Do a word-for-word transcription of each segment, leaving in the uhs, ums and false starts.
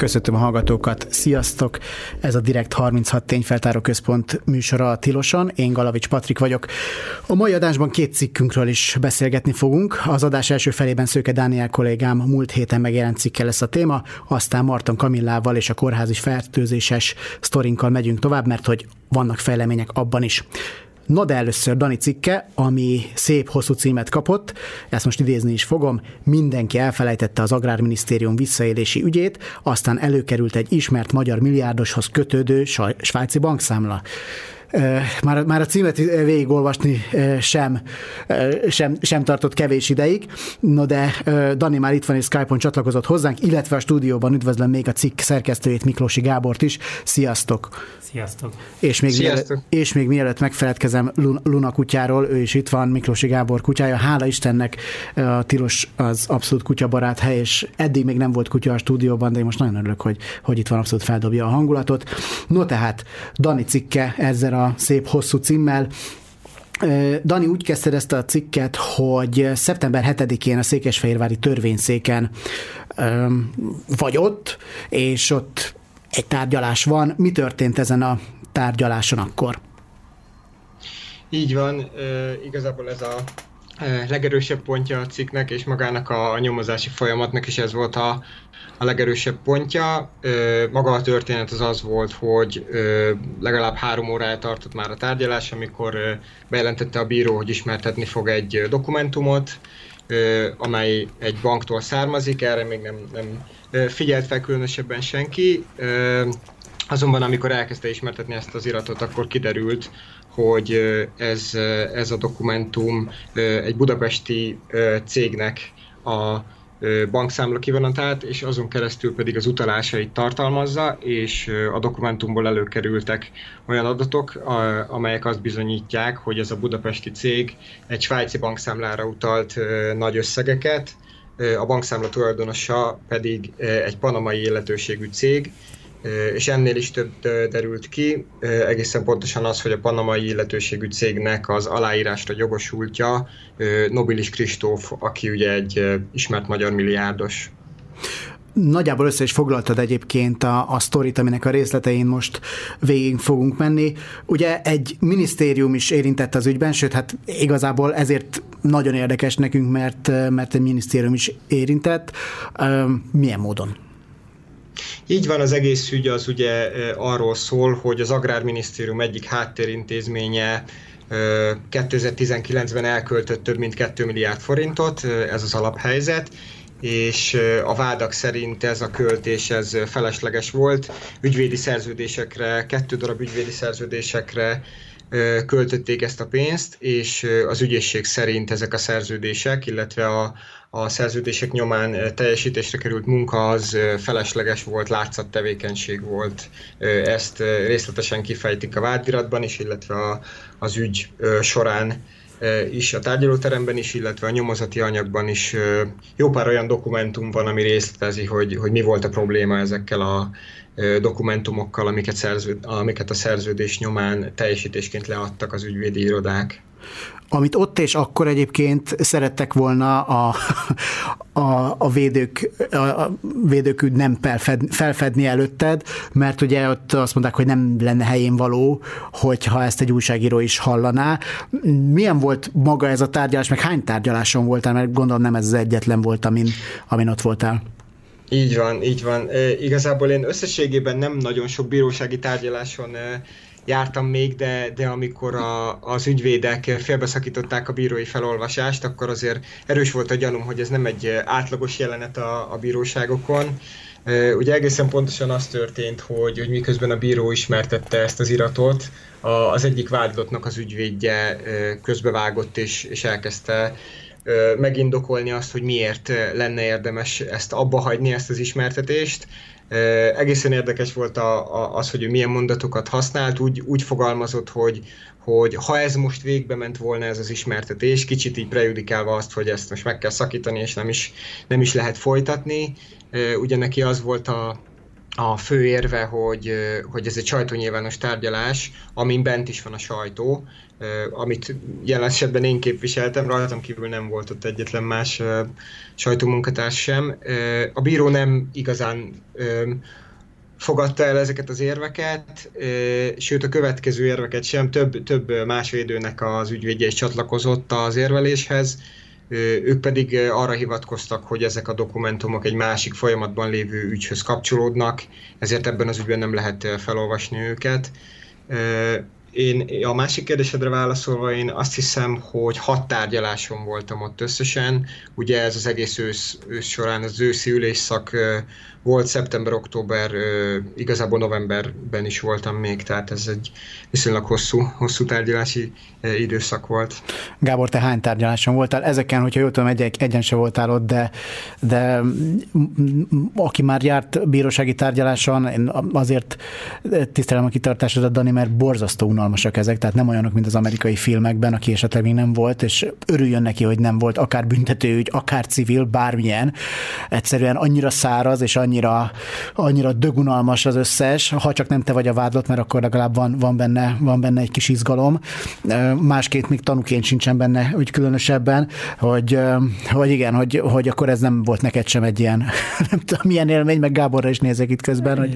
Köszöntöm a hallgatókat, sziasztok! Ez a Direkt harminchat Tényfeltáró Központ műsora a Tiloson, én Galavics Patrik vagyok. A mai adásban két cikkünkről is beszélgetni fogunk. Az adás első felében Szőke Dániel kollégám múlt héten megjelent cikkel lesz a téma, aztán Marton Kamillával és a kórházi fertőzéses sztorinkkal megyünk tovább, mert hogy vannak fejlemények abban is. Na de először Dani cikke, ami szép hosszú címet kapott, ezt most idézni is fogom, mindenki elfelejtette az Agrárminisztérium visszaélési ügyét, aztán előkerült egy ismert magyar milliárdoshoz kötődő svájci bankszámla. Már, már a címet végigolvasni sem, sem, sem tartott kevés ideig, no de Dani már itt van és Skype-on csatlakozott hozzánk, illetve a stúdióban üdvözlöm még a cikk szerkesztőjét, Miklósi Gábort is. Sziasztok! Sziasztok! És még, Sziasztok. Mielőtt, és még mielőtt megfeledkezem Luna kutyáról, ő is itt van, Miklósi Gábor kutyája, hála Istennek a Tilos az abszolút kutyabarát hely, és eddig még nem volt kutya a stúdióban, de én most nagyon örülök, hogy, hogy itt van, abszolút feldobja a hangulatot. No tehát, Dani cikke ezzel a a szép hosszú címmel. Dani, úgy kezdted ezt a cikket, hogy szeptember hetedikén a Székesfehérvári törvényszéken vagy ott, és ott egy tárgyalás van. Mi történt ezen a tárgyaláson akkor? Így van, igazából ez a legerősebb pontja a cikknek, és magának a nyomozási folyamatnak is ez volt a, a legerősebb pontja. Maga a történet az az volt, hogy legalább három órája tartott már a tárgyalás, amikor bejelentette a bíró, hogy ismertetni fog egy dokumentumot, amely egy banktól származik, erre még nem, nem figyelt fel különösebben senki. Azonban amikor elkezdte ismertetni ezt az iratot, akkor kiderült, hogy ez, ez a dokumentum egy budapesti cégnek a bankszámla kivonatát, és azon keresztül pedig az utalásait tartalmazza, és a dokumentumból előkerültek olyan adatok, amelyek azt bizonyítják, hogy ez a budapesti cég egy svájci bankszámlára utalt nagy összegeket, a bankszámla tulajdonosa pedig egy panamai illetőségű cég, és ennél is több derült ki, egészen pontosan az, hogy a panamai illetőségű cégnek az aláírásra jogosultja Nobilis Kristóf, aki ugye egy ismert magyar milliárdos. Nagyjából össze is foglaltad egyébként a, a sztorit, aminek a részletein most végig fogunk menni. Ugye egy minisztérium is érintett az ügyben, sőt, hát igazából ezért nagyon érdekes nekünk, mert, mert egy minisztérium is érintett. Milyen módon? Így van, az egész ügy az ugye arról szól, hogy az Agrárminisztérium egyik háttérintézménye kétezer-tizenkilencben elköltött több mint két milliárd forintot, ez az alaphelyzet, és a vádak szerint ez a költés ez felesleges volt. Ügyvédi szerződésekre, kettő darab ügyvédi szerződésekre költötték ezt a pénzt, és az ügyészség szerint ezek a szerződések, illetve a a szerződések nyomán teljesítésre került munka az felesleges volt, látszattevékenység volt. Ezt részletesen kifejtik a vádiratban is, illetve a, az ügy során is, a tárgyalóteremben is, illetve a nyomozati anyagban is. Jó pár olyan dokumentum van, ami részletezi, hogy, hogy mi volt a probléma ezekkel a dokumentumokkal, amiket, szerződ, amiket a szerződés nyomán teljesítésként leadtak az ügyvédi irodák. Amit ott és akkor egyébként szerettek volna a, a, a védők, a, a védőkügy nem felfed, felfedni előtted, mert ugye ott azt mondták, hogy nem lenne helyén való, hogyha ezt egy újságíró is hallaná. Milyen volt maga ez a tárgyalás, meg hány tárgyaláson voltál, mert gondolom nem ez az egyetlen volt, amin, amin ott voltál. Így van, így van. E, igazából én összességében nem nagyon sok bírósági tárgyaláson e, jártam még, de, de amikor a, az ügyvédek félbeszakították a bírói felolvasást, akkor azért erős volt a gyanúm, hogy ez nem egy átlagos jelenet a, a bíróságokon. E, ugye egészen pontosan az történt, hogy, hogy miközben a bíró ismertette ezt az iratot, a, az egyik vádlottnak az ügyvédje e, közbevágott és, és elkezdte megindokolni azt, hogy miért lenne érdemes ezt abba hagyni, ezt az ismertetést. Egészen érdekes volt a, a, az, hogy milyen mondatokat használt, úgy, úgy fogalmazott, hogy, hogy ha ez most végbe ment volna ez az ismertetés, kicsit így prejudikálva azt, hogy ezt most meg kell szakítani, és nem is, nem is lehet folytatni. Ugye neki az volt a a fő érve, hogy, hogy ez egy sajtónyilvános tárgyalás, amin bent is van a sajtó, amit jelen esetben én képviseltem, rajtam kívül nem volt ott egyetlen más sajtómunkatárs sem. A bíró nem igazán fogadta el ezeket az érveket, sőt a következő érveket sem, több, több más védőnek az ügyvédje is csatlakozott az érveléshez, ők pedig arra hivatkoztak, hogy ezek a dokumentumok egy másik folyamatban lévő ügyhöz kapcsolódnak, ezért ebben az ügyben nem lehet felolvasni őket. Én a másik kérdésedre válaszolva, én azt hiszem, hogy hat tárgyaláson voltam ott összesen. Ugye ez az egész ősz, ősz során, az őszi ülésszak volt, szeptember, október, igazából novemberben is voltam még, tehát ez egy viszonylag hosszú, hosszú tárgyalási időszak volt. Gábor, te hány tárgyaláson voltál? Ezeken, hogyha jól tudom, egy, egyen se voltál ott, de, de aki már járt bírósági tárgyaláson, én azért tisztelem a kitartásodat, Dani, mert borzasztó unalmasak ezek, tehát nem olyanok, mint az amerikai filmekben, aki esetleg még nem volt, és örüljön neki, hogy nem volt, akár büntetőügy, akár civil, bármilyen. Egyszerűen annyira száraz, és annyira, annyira dögunalmas az összes, ha csak nem te vagy a vádlott, mert akkor legalább van, van, benne, van benne egy kis izgalom. Másként még tanúként sincsen benne, úgy különösebben, hogy, hogy igen, hogy, hogy akkor ez nem volt neked sem egy ilyen, nem tudom, milyen élmény, meg Gáborra is nézek itt közben, hogy...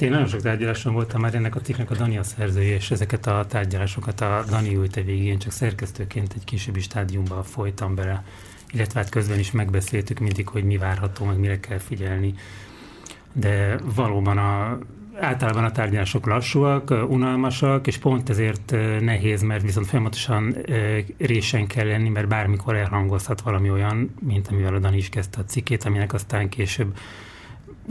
Én nagyon sok tárgyaláson voltam már, ennek a cikknek a Dani a szerzője, és ezeket a tárgyalásokat a Dani ülte végig, én csak szerkesztőként egy későbbi stádiumban folytam bele, illetve hát közben is megbeszéltük mindig, hogy mi várható, meg mire kell figyelni. De valóban a, általában a tárgyalások lassúak, unalmasak, és pont ezért nehéz, mert viszont folyamatosan résen kell lenni, mert bármikor elhangozhat valami olyan, mint amivel a Dani is kezdte a cikkét, aminek aztán később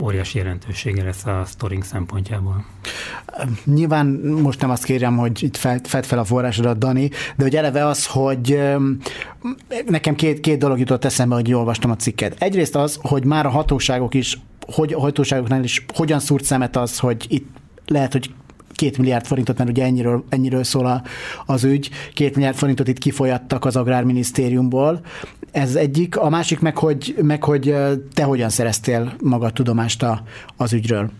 óriási jelentősége lesz a sztorink szempontjából. Nyilván most nem azt kérem, hogy itt fed fel, fel a forrásodat, Dani, de hogy eleve az, hogy nekem két, két dolog jutott eszembe, hogy jól olvastam a cikket. Egyrészt az, hogy már a hatóságok is, hogy, a hatóságoknál is hogyan szúrt szemet az, hogy itt lehet, hogy két milliárd forintot, mert ugye ennyiről, ennyiről szól a, az ügy, két milliárd forintot itt kifolyattak az Agrárminisztériumból. Ez egyik. A másik meg, hogy, meg, hogy te hogyan szereztél magad tudomást a, az ügyről?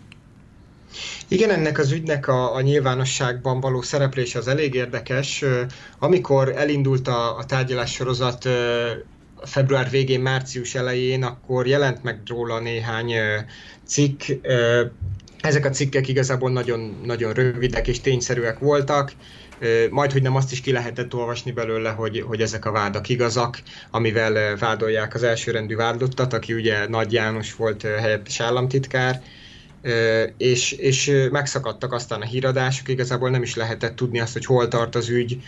Igen, ennek az ügynek a, a nyilvánosságban való szereplése az elég érdekes. Amikor elindult a, a tárgyalás sorozat február végén, március elején, akkor jelent meg róla néhány cikk. Ezek a cikkek igazából nagyon, nagyon rövidek és tényszerűek voltak, majdhogy nem azt is ki lehetett olvasni belőle, hogy, hogy ezek a vádak igazak, amivel vádolják az elsőrendű vádlottat, aki ugye Nagy János volt helyettes államtitkár, és, és megszakadtak aztán a híradások, igazából nem is lehetett tudni azt, hogy hol tart az ügy.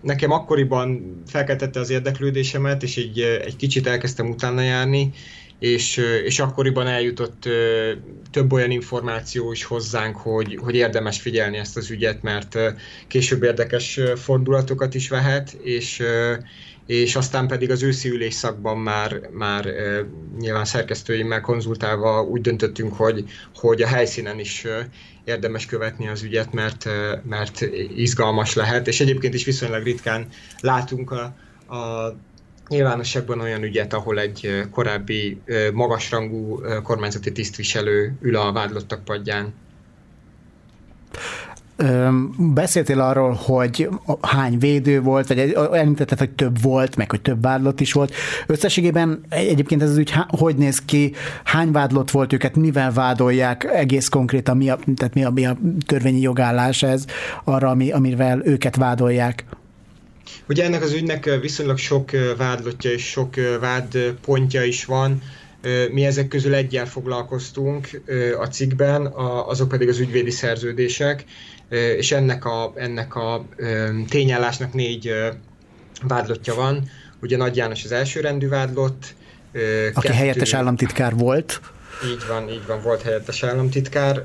Nekem akkoriban felkeltette az érdeklődésemet, és így egy kicsit elkezdtem utána járni, És, és akkoriban eljutott ö, több olyan információ is hozzánk, hogy, hogy érdemes figyelni ezt az ügyet, mert ö, később érdekes ö, fordulatokat is vehet, és, ö, és aztán pedig az őszi ülésszakban már, már ö, nyilván szerkesztőimmel konzultálva úgy döntöttünk, hogy, hogy a helyszínen is ö, érdemes követni az ügyet, mert, ö, mert izgalmas lehet, és egyébként is viszonylag ritkán látunk a, a nyilvánosságban olyan ügyet, ahol egy korábbi magasrangú kormányzati tisztviselő ül a vádlottak padján. Beszéltél arról, hogy hány védő volt, vagy említetted, hogy több volt, meg hogy több vádlott is volt. Összességében egyébként ez az ügy hogy néz ki, hány vádlott volt, őket mivel vádolják egész konkrétan, mi a, tehát mi a, mi a törvényi jogállás ez arra, ami, amivel őket vádolják? Ugye ennek az ügynek viszonylag sok vádlottja és sok vádpontja is van. Mi ezek közül egyel foglalkoztunk a cikkben, azok pedig az ügyvédi szerződések, és ennek a, ennek a tényállásnak négy vádlottja van. Ugye Nagy János az elsőrendű vádlott. Aki kettő... helyettes államtitkár volt. Így van, így van, volt helyettes államtitkár.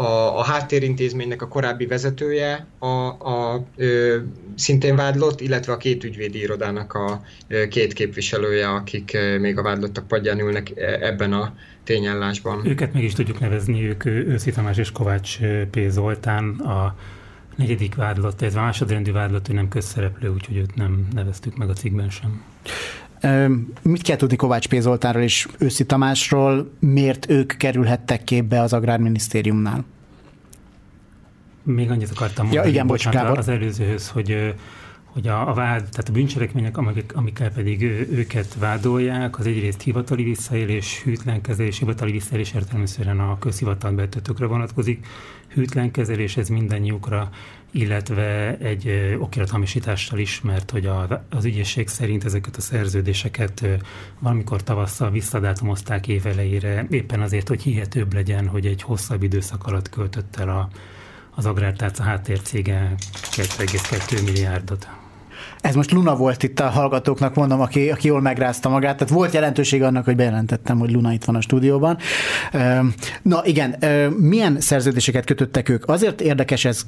A, a háttérintézménynek a korábbi vezetője a, a, ö, szintén vádlott, illetve a két ügyvédi irodának a ö, két képviselője, akik ö, még a vádlottak padján ülnek ebben a tényállásban. Őket meg is tudjuk nevezni, ők Őszi Tamás és Kovács P. Zoltán, a negyedik vádlott, ez a másodrendű vádlott, ő nem közszereplő, úgyhogy őt nem neveztük meg a cikkben sem. Mit kell tudni Kovács P. Zoltánról és Őszi Tamásról? Miért ők kerülhettek képbe az Agrárminisztériumnál? Még annyit akartam mondani, ja, igen, bocsánat, Gábor. Az előzőhöz, hogy, hogy a, a vád, tehát a bűncselekmények, amik, amikkel pedig ő, őket vádolják, az egyrészt hivatali visszaélés, hűtlenkezelés, hivatali visszaélés értelműszerűen a közhivatalbetöltőkre vonatkozik, hűtlenkezelés ez mindannyiukra, illetve egy okirathamisítással is, mert hogy a, az ügyészség szerint ezeket a szerződéseket valamikor tavasszal visszadátumozták év elejére, éppen azért, hogy hihetőbb legyen, hogy egy hosszabb időszak alatt költött el a az agrártárca háttércége két egész kettő milliárdot. Ez most Luna volt itt a hallgatóknak, mondom, aki, aki jól megrázta magát, tehát volt jelentőség annak, hogy bejelentettem, hogy Luna itt van a stúdióban. Na igen, milyen szerződéseket kötöttek ők? Azért érdekes ez,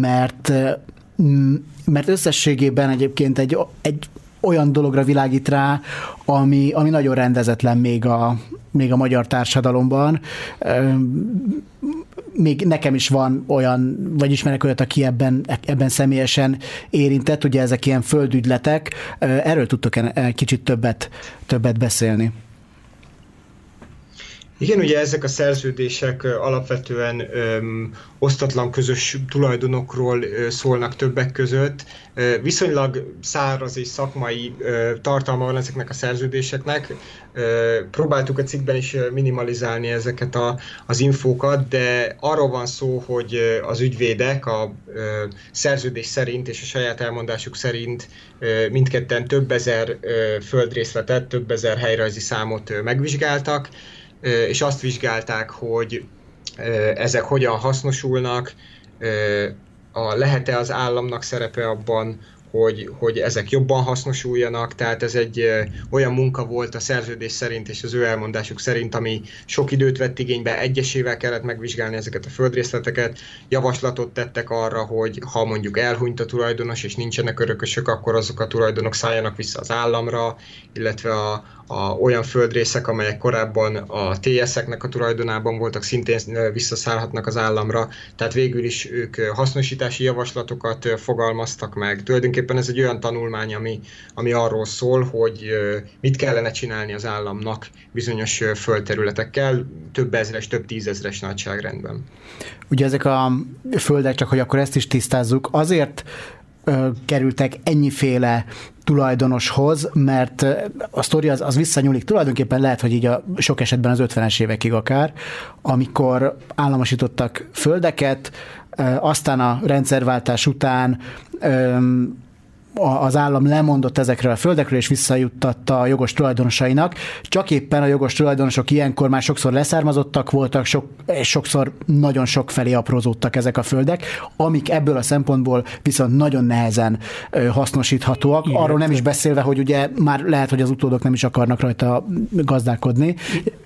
mert, mert összességében egyébként egy, egy olyan dologra világít rá, ami, ami nagyon rendezetlen még a, még a magyar társadalomban. Még nekem is van olyan, vagy ismerek olyat, aki ebben, ebben személyesen érintett, ugye ezek ilyen földügyletek. Erről tudtok kicsit többet, többet beszélni? Igen, ugye ezek a szerződések alapvetően öm, osztatlan közös tulajdonokról szólnak többek között. Viszonylag száraz és szakmai tartalma van ezeknek a szerződéseknek. Próbáltuk a cikkben is minimalizálni ezeket a, az infókat, de arról van szó, hogy az ügyvédek a szerződés szerint és a saját elmondásuk szerint mindketten több ezer földrészletet, több ezer helyrajzi számot megvizsgáltak, és azt vizsgálták, hogy ezek hogyan hasznosulnak, lehet-e az államnak szerepe abban, hogy, hogy ezek jobban hasznosuljanak, tehát ez egy olyan munka volt a szerződés szerint és az ő elmondásuk szerint, ami sok időt vett igénybe, egyesével kellett megvizsgálni ezeket a földrészleteket, javaslatot tettek arra, hogy ha mondjuk elhunyt a tulajdonos és nincsenek örökösök, akkor azok a tulajdonok szálljanak vissza az államra, illetve a, a olyan földrészek, amelyek korábban a té es-eknek a tulajdonában voltak, szintén visszaszállhatnak az államra, tehát végül is ők hasznosítási javaslatokat fogalmaztak meg. Tulajdonképpen ez egy olyan tanulmány, ami, ami arról szól, hogy mit kellene csinálni az államnak bizonyos földterületekkel, több ezres, több tízezres nagyságrendben. Ugye ezek a földek, csak hogy akkor ezt is tisztázzuk, azért ö, kerültek ennyiféle tulajdonoshoz, mert a sztori az, az visszanyúlik, tulajdonképpen lehet, hogy így a sok esetben az ötvenes évekig akár, amikor államosítottak földeket, aztán a rendszerváltás után az állam lemondott ezekről a földekről, és visszajuttatta a jogos tulajdonosainak. Csak éppen a jogos tulajdonosok ilyenkor már sokszor leszármazottak voltak, sok, és sokszor nagyon sok felé aprózódtak ezek a földek, amik ebből a szempontból viszont nagyon nehezen hasznosíthatóak. Igen. Arról nem is beszélve, hogy ugye már lehet, hogy az utódok nem is akarnak rajta gazdálkodni.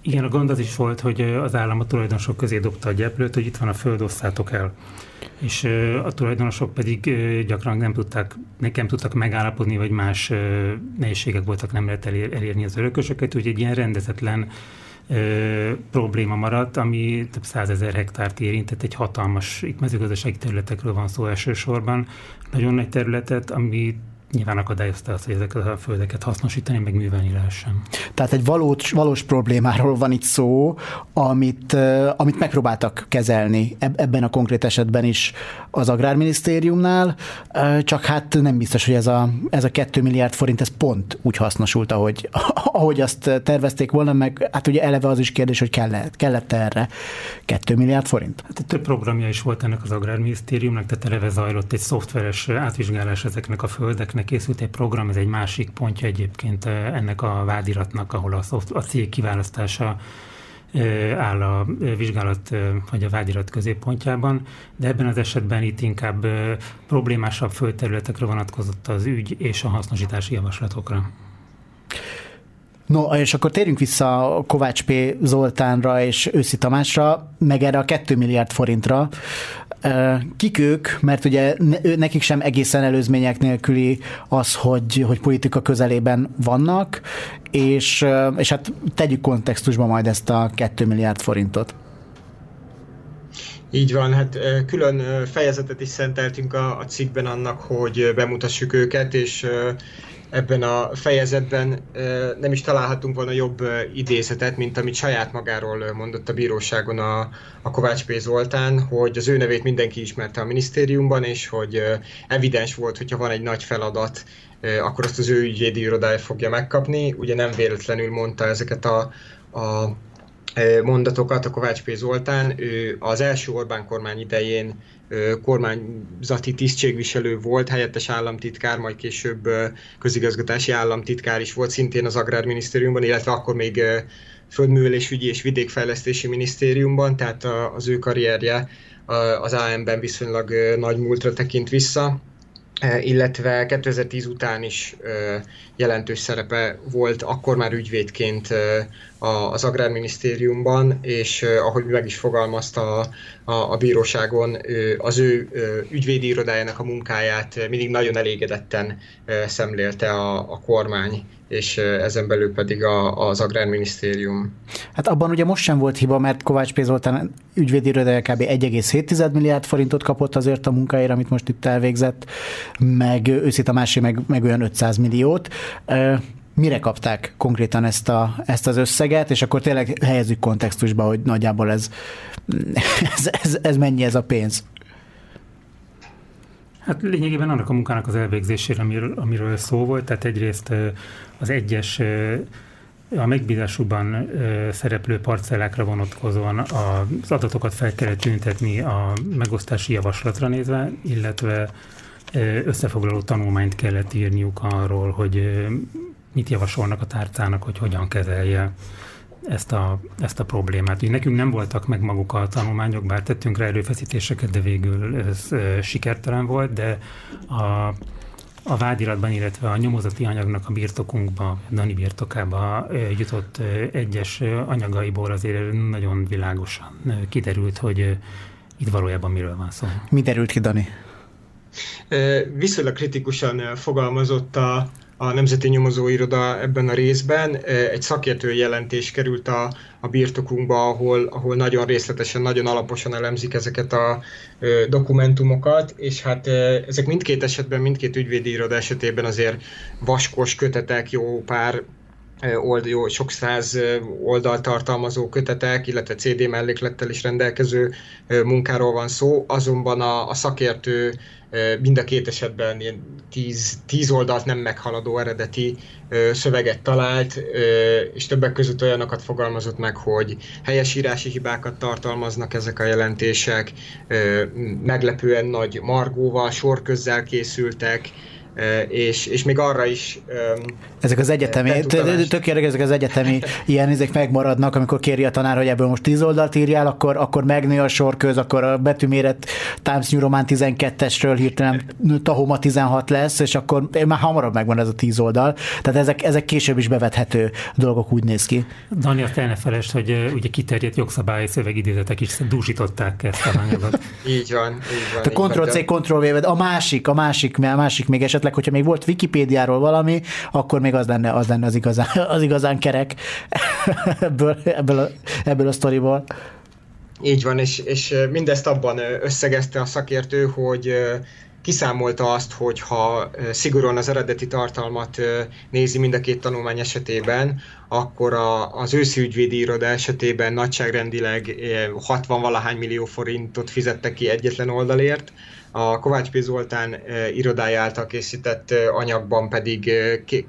Igen, a gond az is volt, hogy az állam a tulajdonosok közé dobta a gyeplőt, hogy itt van a föld, osszátok el. És a tulajdonosok pedig gyakran nem tudták, nekem tudtak megállapodni, vagy más nehézségek voltak, nem lehet elérni az örökösöket, úgyhogy egy ilyen rendezetlen ö, probléma maradt, ami több százezer hektárt érintett, egy hatalmas, itt mezőgazdasági területekről van szó elsősorban, nagyon nagy területet, ami nyilván akadályozta azt, hogy ezeket a földeket hasznosítani, meg művelni lehessen. Tehát egy valós, valós problémáról van itt szó, amit, amit megpróbáltak kezelni ebben a konkrét esetben is az Agrárminisztériumnál, csak hát nem biztos, hogy ez a, ez a kettő milliárd forint, ez pont úgy hasznosult, ahogy, ahogy azt tervezték volna, meg hát ugye eleve az is kérdés, hogy kellett, kellett erre kettő milliárd forint. Hát több programja is volt ennek az Agrárminisztériumnak, tehát eleve zajlott egy szoftveres átvizsgálás ezeknek a földeknek, készült egy program, ez egy másik pontja egyébként ennek a vádiratnak, ahol a, szoft, a cég kiválasztása áll a vizsgálat vagy a vádirat középpontjában, de ebben az esetben itt inkább problémásabb földterületekre vonatkozott az ügy és a hasznosítási javaslatokra. No, és akkor térjünk vissza Kovács P. Zoltánra és Őszi Tamásra, meg erre a kettő milliárd forintra. Kik ők, mert ugye nekik sem egészen előzmények nélküli az, hogy, hogy politika közelében vannak, és, és hát tegyük kontextusba majd ezt a kettő milliárd forintot. Így van, hát külön fejezetet is szenteltünk a, a cikkben annak, hogy bemutassuk őket, és ebben a fejezetben nem is találhatunk volna jobb idézetet, mint amit saját magáról mondott a bíróságon a, a Kovács P. Zoltán, hogy az ő nevét mindenki ismerte a minisztériumban, és hogy evidens volt, hogyha van egy nagy feladat, akkor azt az ő ügyvédi irodája fogja megkapni. Ugye nem véletlenül mondta ezeket a, a mondatokat a Kovács P. Zoltán. Ő az első Orbán kormány idején kormányzati tisztségviselő volt, helyettes államtitkár, majd később közigazgatási államtitkár is volt, szintén az Agrárminisztériumban, illetve akkor még Földművelésügyi és Vidékfejlesztési Minisztériumban, tehát az ő karrierje az á em-ben viszonylag nagy múltra tekint vissza, illetve kétezer-tíz után is jelentős szerepe volt, akkor már ügyvédként az Agrárminisztériumban, és ahogy meg is fogalmazta a, a, a bíróságon, az ő ügyvédi irodájának a munkáját mindig nagyon elégedetten szemlélte a, a kormány, és ezen belül pedig a, az Agrárminisztérium. Hát abban ugye most sem volt hiba, mert Kovács P. Zoltán ügyvédi irodája kb. egy egész hét milliárd forintot kapott azért a munkáért, amit most itt elvégzett, meg Őszi Tamásé meg, meg olyan ötszáz milliót. Mire kapták konkrétan ezt, a, ezt az összeget, és akkor tényleg helyezzük kontextusba, hogy nagyjából ez, ez, ez, ez mennyi ez a pénz? Hát lényegében annak a munkának az elvégzésére, amiről, amiről szó volt, tehát egyrészt az egyes, a megbízásúban szereplő parcellákra vonatkozóan az adatokat fel kellett tüntetni a megosztási javaslatra nézve, illetve összefoglaló tanulmányt kellett írniuk arról, hogy mit javasolnak a tárcának, hogy hogyan kezelje ezt a, ezt a problémát. Úgy, nekünk nem voltak meg maguk a tanulmányok, bár tettünk rá erőfeszítéseket, de végül ez e, sikertelen volt, de a, a vádiratban, illetve a nyomozati anyagnak a birtokunkba, Dani birtokába e, jutott e, egyes anyagaiból azért nagyon világosan e, kiderült, hogy e, itt valójában miről van szó. Mi derült ki, Dani? E, viszonylag kritikusan fogalmazott a a Nemzeti Nyomozóiroda ebben a részben. Egy szakértő jelentés került a, a birtokunkba, ahol, ahol nagyon részletesen, nagyon alaposan elemzik ezeket a ö, dokumentumokat, és hát ö, ezek mindkét esetben, mindkét ügyvédi iroda esetében azért vaskos kötetek, jó pár old, sok száz oldalt tartalmazó kötetek, illetve cé dé melléklettel is rendelkező munkáról van szó, azonban a, a szakértő mind a két esetben ilyen tíz, tíz oldalt nem meghaladó eredeti szöveget talált, és többek között olyanokat fogalmazott meg, hogy helyesírási hibákat tartalmaznak ezek a jelentések, meglepően nagy margóval, sorközzel készültek, És, és még arra is... Um, ezek az egyetemi, tök érdekes, ezek az egyetemi ilyen ezek megmaradnak, amikor kéri a tanár, hogy ebből most tíz oldalt írjál, akkor, akkor megnő a sorköz, akkor a betűméret Times New Roman tizenkettesről hirtelen Tahoma tizenhat lesz, és akkor már hamarabb megvan ez a tíz oldal. Tehát ezek, ezek később is bevethető dolgok, úgy néz ki. Dani, azt el ne felejtsd, hogy ugye kiterjedt jogszabályi szövegidézetek is dúsították ezt a anyagot. Így van, így van. Ctrl-C, Ctrl-V, a másik, a másik, a másik még esetleg, hogyha még volt Wikipédiáról valami, akkor még az lenne az, lenne az, igazán, az igazán kerek ebből, ebből, a, ebből a sztoriból. Így van, és, és mindezt abban összegezte a szakértő, hogy kiszámolta azt, hogy ha szigorúan az eredeti tartalmat nézi mind a két tanulmány esetében, akkor a, az Őszi ügyvédi iroda esetében nagyságrendileg hatvan valahány millió forintot fizettek ki egyetlen oldalért, a Kovács P. Zoltán irodája által készített anyagban pedig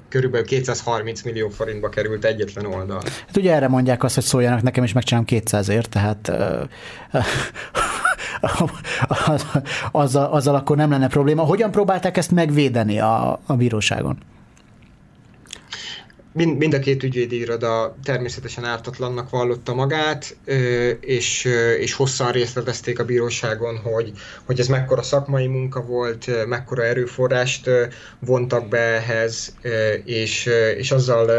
körülbelül kétszázharminc millió forintba került egyetlen oldal. Hát ugye erre mondják azt, hogy szóljanak nekem, és megcsinálom kétszázért, tehát euh, azzal, azzal akkor nem lenne probléma. Hogyan próbálták ezt megvédeni a, a bíróságon? Mind a két ügyvédi iroda természetesen ártatlannak vallotta magát, és, és hosszan részletezték a bíróságon, hogy, hogy ez mekkora szakmai munka volt, mekkora erőforrást vontak be ehhez, és, és azzal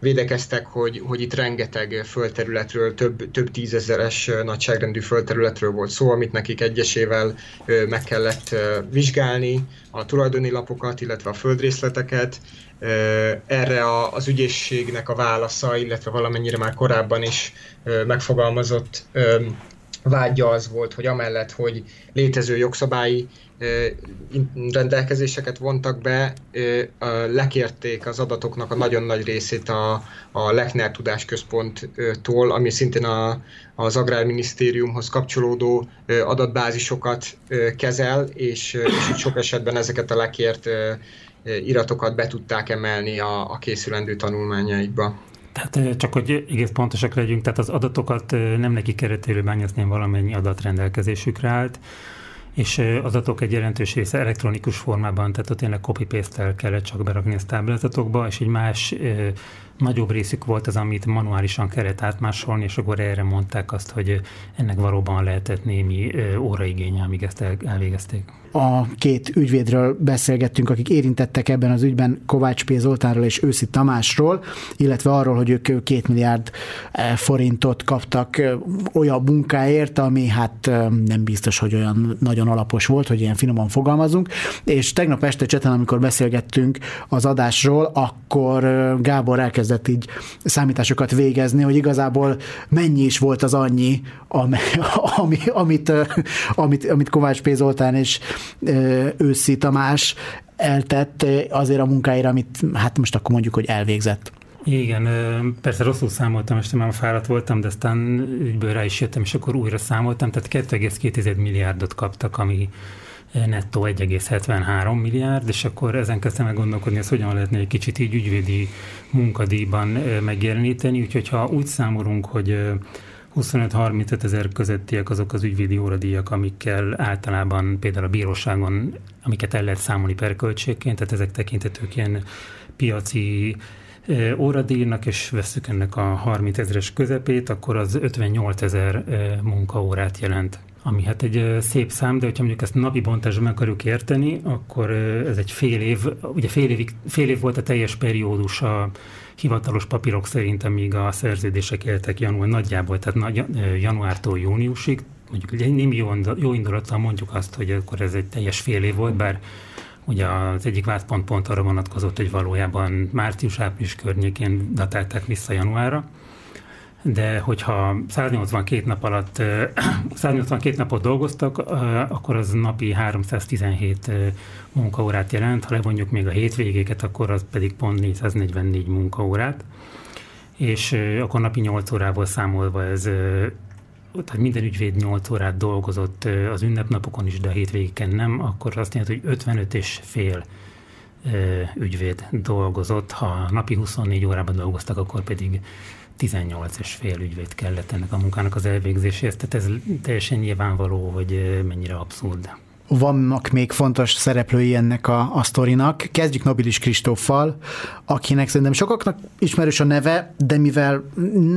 védekeztek, hogy, hogy itt rengeteg földterületről, több, több tízezeres nagyságrendű földterületről volt szó, amit nekik egyesével meg kellett vizsgálni, a tulajdoni lapokat, illetve a földrészleteket. Erre az ügyészségnek a válasza, illetve valamennyire már korábban is megfogalmazott vágya az volt, hogy amellett, hogy létező jogszabályi rendelkezéseket vontak be, lekérték az adatoknak a nagyon nagy részét a, a Lechner Tudás Központtól, ami szintén a, az Agrárminisztériumhoz kapcsolódó adatbázisokat kezel, és, és sok esetben ezeket a lekért iratokat be tudták emelni a, a készülendő tanulmányaikba. Tehát csak, hogy egész pontosak legyünk, tehát az adatokat nem neki kellett élőbányászni, hanem valamennyi adat rendelkezésükre állt, és adatok egy jelentős része elektronikus formában, tehát ott tényleg copy-paste-tel kellett csak berakni a táblázatokba, és egy más nagyobb részük volt az, amit manuálisan kellett átmásolni, és akkor erre mondták azt, hogy ennek valóban lehetett némi óraigénye, amíg ezt elvégezték. A két ügyvédről beszélgettünk, akik érintettek ebben az ügyben, Kovács P. Zoltánról és Őszi Tamásról, illetve arról, hogy ők két milliárd forintot kaptak olyan munkáért, ami hát nem biztos, hogy olyan nagyon alapos volt, hogy ilyen finoman fogalmazunk, és tegnap este cseten, amikor beszélgettünk az adásról, akkor Gábor elkezdett kezdett így számításokat végezni, hogy igazából mennyi is volt az annyi, ami, ami, amit, amit, amit Kovács P. Zoltán és Őszi Tamás eltett azért a munkáira, amit hát most akkor mondjuk, hogy elvégzett. Igen, persze rosszul számoltam, este már fáradt voltam, de aztán ügyből rá is jöttem, és akkor újra számoltam, tehát kettő egész két milliárdot kaptak, ami nettó egy egész hetvenhárom milliárd, és akkor ezen kezdtem el gondolkodni, hogy hogyan lehetne egy kicsit így ügyvédi munkadíjban megjeleníteni, úgyhogy ha úgy számolunk, hogy huszonöt-harmincöt ezer közöttiek azok az ügyvédi óradíjak, amikkel általában például a bíróságon, amiket el lehet számolni per költségként, tehát ezek tekintetők ilyen piaci óradíjnak, és vesszük ennek a harminc ezeres közepét, akkor az ötvennyolc ezer munkaórát jelent. Ami hát egy szép szám, de hogyha mondjuk ezt napi bontásban akarjuk érteni, akkor ez egy fél év, ugye fél, évig, fél év volt a teljes periódus a hivatalos papírok szerint, amíg a szerződések éltek január, nagyjából, tehát nagy, januártól júniusig, mondjuk nem jó, jó indulattal mondjuk azt, hogy akkor ez egy teljes fél év volt, bár ugye az egyik vádpont pont arra vonatkozott, hogy valójában március-április környékén datálták vissza januárra, de hogyha száznyolcvankét nap alatt, száznyolcvankét napot dolgoztak, akkor az napi háromszáztizenhét munkaórát jelent, ha levonjuk még a hétvégéket, akkor az pedig pont négyszáznegyvennégy munkaórát, és akkor napi nyolc órából számolva ez, tehát minden ügyvéd nyolc órát dolgozott az ünnepnapokon is, de a hétvégéken nem, akkor azt jelenti, hogy ötvenöt és fél ügyvéd dolgozott, ha napi huszonnégy órában dolgoztak, akkor pedig tizennyolc és fél ügyvéd kellett ennek a munkának az elvégzéséhez, tehát ez teljesen nyilvánvaló, hogy mennyire abszurd. Vannak még fontos szereplői ennek a, a sztorinak. Kezdjük Nobilis Kristóffal, akinek szerintem sokaknak ismerős a neve, de mivel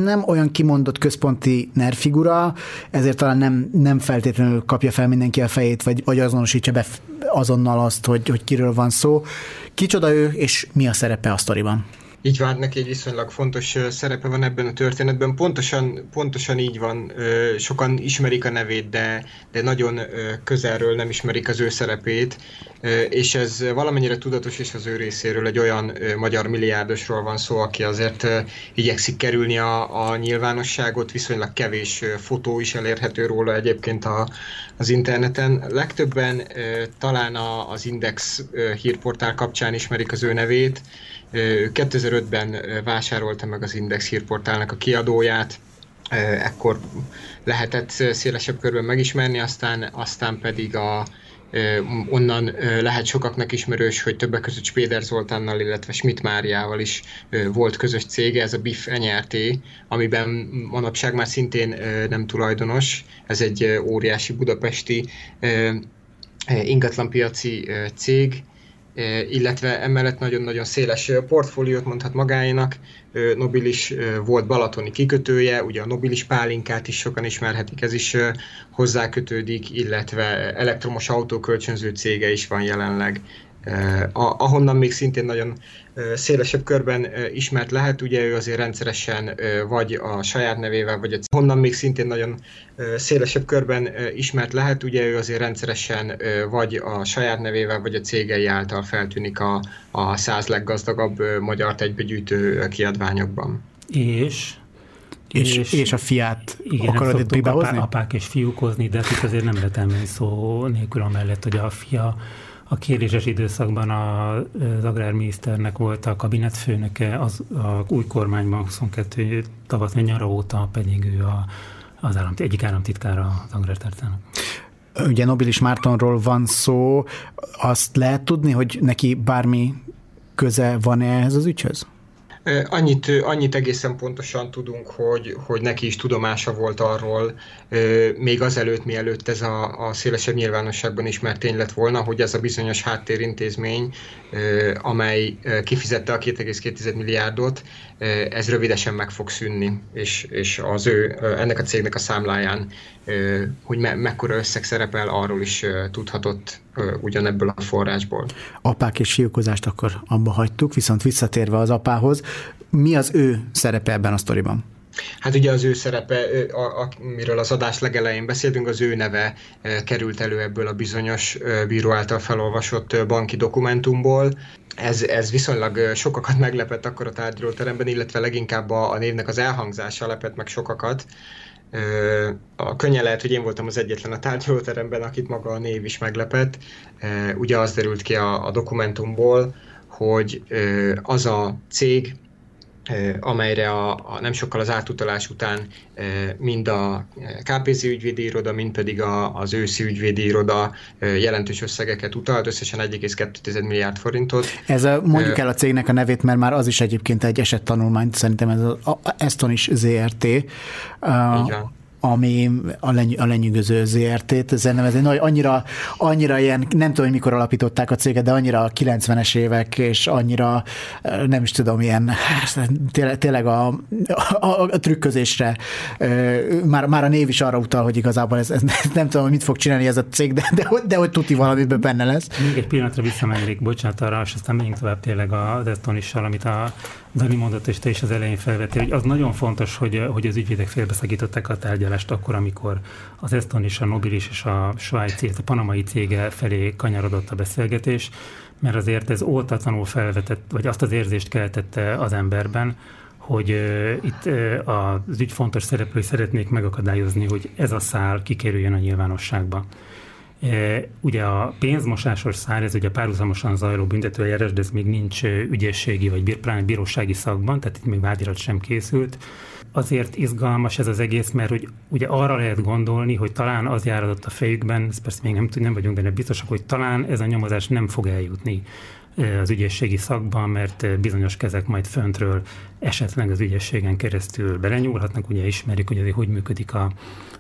nem olyan kimondott központi nerfigura, ezért talán nem, nem feltétlenül kapja fel mindenki a fejét, vagy, vagy azonosítja be azonnal azt, hogy, hogy kiről van szó. Kicsoda ő, és mi a szerepe a sztoriban? Így van, neki egy viszonylag fontos szerepe van ebben a történetben. Pontosan, pontosan így van, sokan ismerik a nevét, de, de nagyon közelről nem ismerik az ő szerepét, és ez valamennyire tudatos is az ő részéről, egy olyan magyar milliárdosról van szó, aki azért igyekszik kerülni a, a nyilvánosságot, viszonylag kevés fotó is elérhető róla egyébként a, az interneten. Legtöbben talán a, az Index hírportál kapcsán ismerik az ő nevét. kétezer-ötben vásárolta meg az Index hírportálnak a kiadóját, ekkor lehetett szélesebb körben megismerni, aztán, aztán pedig a, onnan lehet sokaknak ismerős, hogy többek között Spéder Zoltánnal, illetve Schmidt Máriával is volt közös cége, ez a bé i ef Nyrt, amiben manapság már szintén nem tulajdonos, ez egy óriási budapesti ingatlanpiaci cég, illetve emellett nagyon-nagyon széles portfóliót mondhat magáénak. Nobilis volt balatoni kikötője, ugye a Nobilis pálinkát is sokan ismerhetik, ez is hozzákötődik, illetve elektromos autókölcsönző cége is van jelenleg. Ahonnan még szintén nagyon szélesebb körben ismert lehet, ugye ő azért rendszeresen vagy a saját nevével, vagy a honnan még szintén nagyon szélesebb körben ismert lehet, ugye ő azért rendszeresen vagy a saját nevével, vagy a cégei által feltűnik a, a száz leggazdagabb magyart egybegyűjtő kiadványokban. És? És, és, és a fiát igen, akarod itt bibehozni? Apák és fiúkozni, de itt azért nem lehet elmenni szó nélkül amellett, hogy a fia a kéréses időszakban az agrárminiszternek volt a kabinetfőnöke, az a új kormányban huszonkettő tavaszi nyara óta pedig ő a, az állam, egyik államtitkára az agrártárcának. Ugye Nobilis Mártonról van szó, azt lehet tudni, hogy neki bármi köze van-e ehhez az ügyhöz? Annyit, annyit egészen pontosan tudunk, hogy, hogy neki is tudomása volt arról, még azelőtt, mielőtt ez a, a szélesebb nyilvánosságban ismert tény lett volna, hogy ez a bizonyos háttérintézmény, amely kifizette a két egész két milliárdot, ez rövidesen meg fog szűnni, és, és az ő, ennek a cégnek a számláján, hogy me, mekkora összeg szerepel, arról is tudhatott ugyanebből a forrásból. Apák és fiúkozást akkor abba hagytuk, viszont visszatérve az apához, mi az ő szerepe ebben a sztoriban? Hát ugye az ő szerepe, amiről az adás legelején beszéltünk, az ő neve került elő ebből a bizonyos bíró által felolvasott banki dokumentumból. Ez, ez viszonylag sokakat meglepett akkor a tárgyalóteremben, illetve leginkább a, a névnek az elhangzása lepett meg sokakat. A könnyen lehet, hogy én voltam az egyetlen a tárgyalóteremben, akit maga a név is meglepett. Ugye az derült ki a, a dokumentumból, hogy az a cég, amelyre a, a nem sokkal az átutalás után mind a ká pé zé ügyvédi iroda, mind pedig a, az Őszi ügyvédi iroda jelentős összegeket utalt, összesen egy egész két milliárd forintot. Ez a, mondjuk el a cégnek a nevét, mert már az is egyébként egy esettanulmány, szerintem ez az Estonis zé er té, a, ami a, leny, a lenyűgöző zé er té-t, ezzel nevezni, no, annyira, annyira ilyen, nem tudom, hogy mikor alapították a céget, de annyira a kilencvenes évek, és annyira, nem is tudom, ilyen, tényleg, tényleg a, a, a trükközésre, már, már a név is arra utal, hogy igazából ez, ez nem tudom, hogy mit fog csinálni ez a cég, de, de, de hogy tuti valamiben benne lesz. Még egy pillanatra visszamennék, bocsánat arra, és aztán menjünk tovább tényleg az Estonissal, amit a Dani mondott, és te is az elején felvettél, hogy az nagyon fontos, hogy, hogy az ügyvédek félbeszakították a tárgyalást akkor, amikor az Estonis, a Nobilis és a svájci, a panamai cége felé kanyarodott a beszélgetés, mert azért ez oltatlanul felvetett, vagy azt az érzést keltette az emberben, hogy uh, itt uh, az ügy fontos szereplői szeretnék megakadályozni, hogy ez a szál kikerüljön a nyilvánosságba. Ugye a pénzmosásos szár, ez ugye párhuzamosan zajló büntetőeljárás, de ez még nincs ügyészségi vagy bírósági szakban, tehát itt még vádirat sem készült. Azért izgalmas ez az egész, mert hogy ugye arra lehet gondolni, hogy talán az járatott a fejükben, ezt persze még nem, nem vagyunk benne biztosak, hogy talán ez a nyomozás nem fog eljutni az ügyészségi szakban, mert bizonyos kezek majd föntről esetleg az ügyészségen keresztül belenyúlhatnak, ugye ismerik, hogy azért hogy működik a,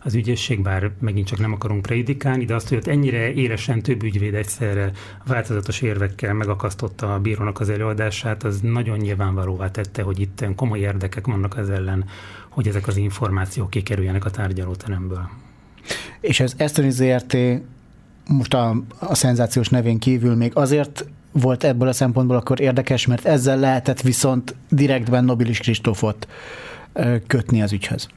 az ügyészség, bár megint csak nem akarunk prédikálni, de azt, hogy ott ennyire élesen több ügyvéd egyszerre változatos érvekkel megakasztotta a bírónak az előadását, az nagyon nyilvánvalóvá tette, hogy itt komoly érdekek vannak az ellen, hogy ezek az információk kikerüljenek a tárgyalóteremből. És az Estonis zé er té most a, a szenzációs nevén kívül még azért volt ebből a szempontból akkor érdekes, mert ezzel lehetett viszont direktben Nobilis Kristófot kötni az ügyhöz.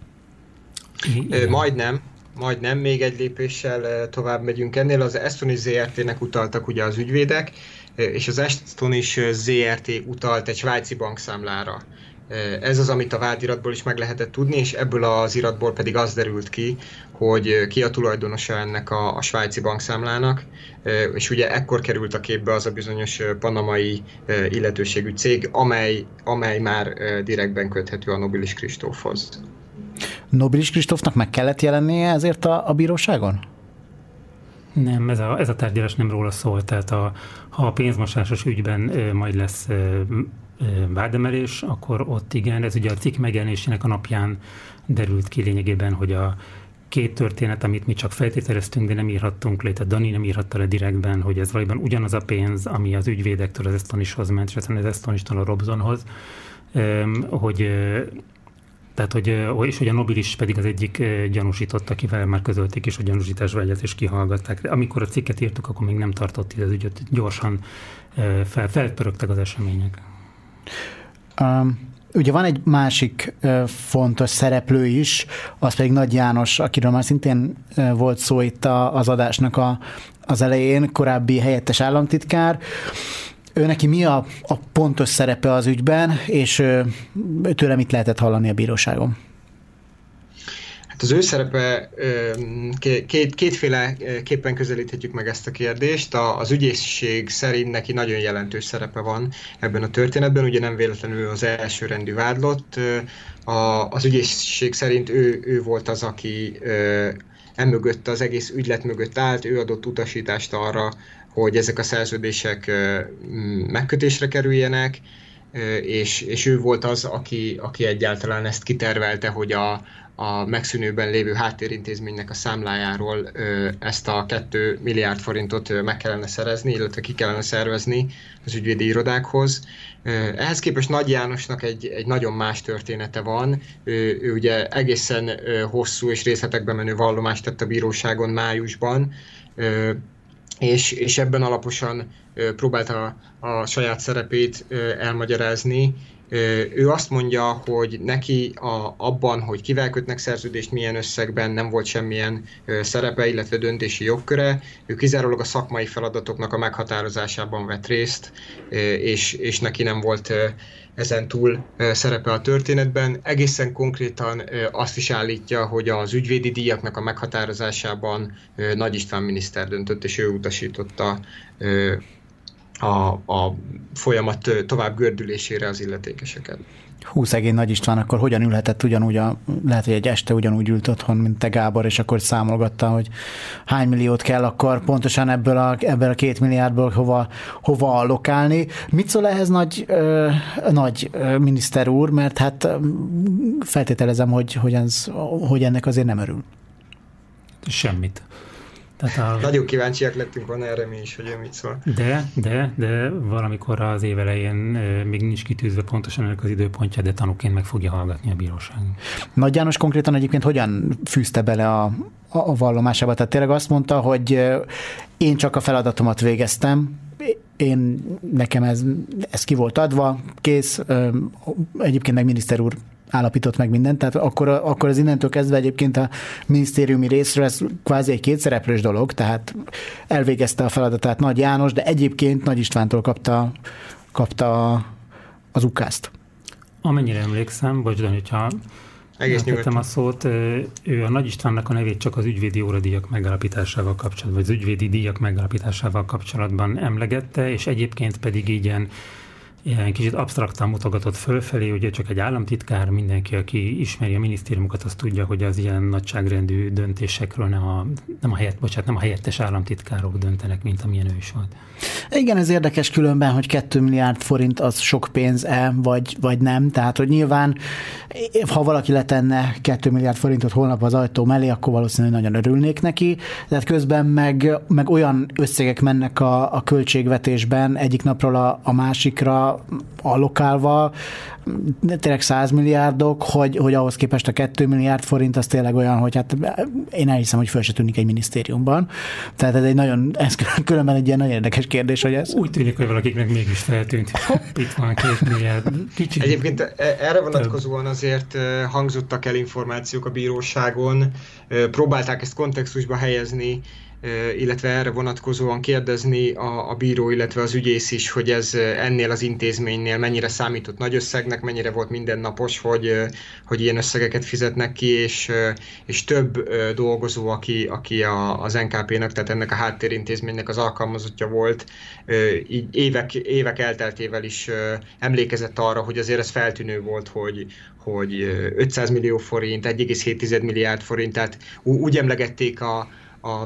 Majdnem, majdnem, még egy lépéssel tovább megyünk ennél. Az Estonis zé er té-nek utaltak ugye az ügyvédek, és az Estonis zé er té utalt egy svájci bankszámlára. Ez az, amit a vádiratból is meg lehetett tudni, és ebből az iratból pedig az derült ki, hogy ki a tulajdonosa ennek a, a svájci bankszámlának, és ugye ekkor került a képbe az a bizonyos panamai illetőségű cég, amely, amely már direktben köthető a Nobilis Kristófhoz. Nobilis Kristófnak meg kellett jelennie ezért a, a bíróságon? Nem, ez a, ez a tárgyalás nem róla szól, tehát a, ha a pénzmosásos ügyben majd lesz vádemelés, akkor ott igen, ez ugye a cikk megjelenésének a napján derült ki lényegében, hogy a két történet, amit mi csak feltételeztünk, de nem írhattunk le, tehát Dani nem írhatta le direktben, hogy ez valójában ugyanaz a pénz, ami az ügyvédektől az Estonisthoz ment, és aztán az Estonistól a Robsonhoz, hogy tehát, hogy, és hogy a Nobilis pedig az egyik gyanúsított, akivel már közölték is, hogy gyanúsításra egyet is kihallgatták. Amikor a cikket írtuk, akkor még nem tartott ide az ügyet, gyorsan fel, felpörögtek az események. Um, ugye van egy másik uh, fontos szereplő is, az pedig Nagy János, akiről már szintén uh, volt szó itt a, az adásnak a, az elején, korábbi helyettes államtitkár. Ő neki mi a, a pontos szerepe az ügyben, és uh, tőle mit lehetett hallani a bíróságon? Az ő szerepe, két, kétféleképpen közelíthetjük meg ezt a kérdést. Az ügyészség szerint neki nagyon jelentős szerepe van ebben a történetben, ugye nem véletlenül az elsőrendű vádlott. Az ügyészség szerint ő, ő volt az, aki emögött, az egész ügylet mögött állt, ő adott utasítást arra, hogy ezek a szerződések megkötésre kerüljenek, és, és ő volt az, aki, aki egyáltalán ezt kitervelte, hogy a a megszűnőben lévő háttérintézménynek a számlájáról ezt a két milliárd forintot meg kellene szerezni, illetve ki kellene szervezni az ügyvédi irodákhoz. Ehhez képest Nagy Jánosnak egy, egy nagyon más története van. Ő, ő ugye egészen hosszú és részletekbe menő vallomást tett a bíróságon májusban, és, és ebben alaposan próbálta a, a saját szerepét elmagyarázni. Ő azt mondja, hogy neki a, abban, hogy kivel kötnek szerződést, milyen összegben nem volt semmilyen szerepe, illetve döntési jogköre. Ő kizárólag a szakmai feladatoknak a meghatározásában vett részt, és, és neki nem volt ezen túl szerepe a történetben. Egészen konkrétan azt is állítja, hogy az ügyvédi díjaknak a meghatározásában Nagy István miniszter döntött, és ő utasította A, a folyamat tovább gördülésére az illetékeseket. Hú, szegény Nagy István, akkor hogyan ülhetett ugyanúgy, a, lehet, hogy egy este ugyanúgy ült otthon, mint te Gábor, és akkor számolgatta, hogy hány milliót kell akkor pontosan ebből a, ebből a két milliárdból hova, hova allokálni. Mit szól ehhez nagy, ö, nagy ö, miniszter úr, mert hát feltételezem, hogy, hogy, ez, hogy ennek azért nem örül. Semmit. A... Nagyon kíváncsiak lettünk volna erre mi is, hogy ő mit szól. De, de, de valamikor az év elején még nincs kitűzve pontosan ennek az időpontja, de tanúként meg fogja hallgatni a bíróság. Nagy János konkrétan egyébként hogyan fűzte bele a, a, a vallomásába? Tehát tényleg azt mondta, hogy én csak a feladatomat végeztem, én, nekem ez, ez ki volt adva, kész, egyébként meg miniszter úr állapított meg mindent, tehát akkor, akkor az innentől kezdve egyébként a minisztériumi részről ez kvázi egy kétszereplős dolog, tehát elvégezte a feladatát Nagy János, de egyébként Nagy Istvántól kapta, kapta az ukázt. Amennyire emlékszem, bocs, Dani, hogyha megtettem a szót, ő a Nagy Istvánnak a nevét csak az ügyvédi óradíjak megállapításával kapcsolatban, vagy az ügyvédi díjak megállapításával kapcsolatban emlegette, és egyébként pedig igen, ilyen kicsit absztraktan mutogatott fölfelé, ugye csak egy államtitkár, mindenki, aki ismeri a minisztériumokat, az tudja, hogy az ilyen nagyságrendű döntésekről nem a, nem a, helyett, bocsánat, nem a helyettes államtitkárok döntenek, mint amilyen ő is volt. Igen, ez érdekes különben, hogy két milliárd forint az sok pénz-e, vagy, vagy nem. Tehát, hogy nyilván, ha valaki letenne két milliárd forintot holnap az ajtó mellé, akkor valószínűleg nagyon örülnék neki. Tehát közben meg, meg olyan összegek mennek a, a költségvetésben egyik napról a, a másikra, allokálva, tényleg száz milliárdok, hogy, hogy ahhoz képest a két milliárd forint az tényleg olyan, hogy hát én elhiszem, hogy föl se tűnik egy minisztériumban. Tehát ez egy nagyon, ez különben egy ilyen nagyon érdekes kérdés, hogy ez... Úgy tűnik, hogy valakiknek mégis feltűnt. Hopp, itt van két milliárd. Kicsit. Egyébként erre vonatkozóan azért hangzottak el információk a bíróságon, próbálták ezt kontextusba helyezni, illetve erre vonatkozóan kérdezni a, a bíró, illetve az ügyész is, hogy ez ennél az intézménynél mennyire számított nagy összegnek, mennyire volt mindennapos, hogy, hogy ilyen összegeket fizetnek ki, és, és több dolgozó, aki, aki a, az en ká pé-nek, tehát ennek a háttérintézménynek az alkalmazottja volt, így évek, évek elteltével is emlékezett arra, hogy azért ez feltűnő volt, hogy, hogy ötszáz millió forint, egy egész hét milliárd forint, tehát úgy emlegették a, a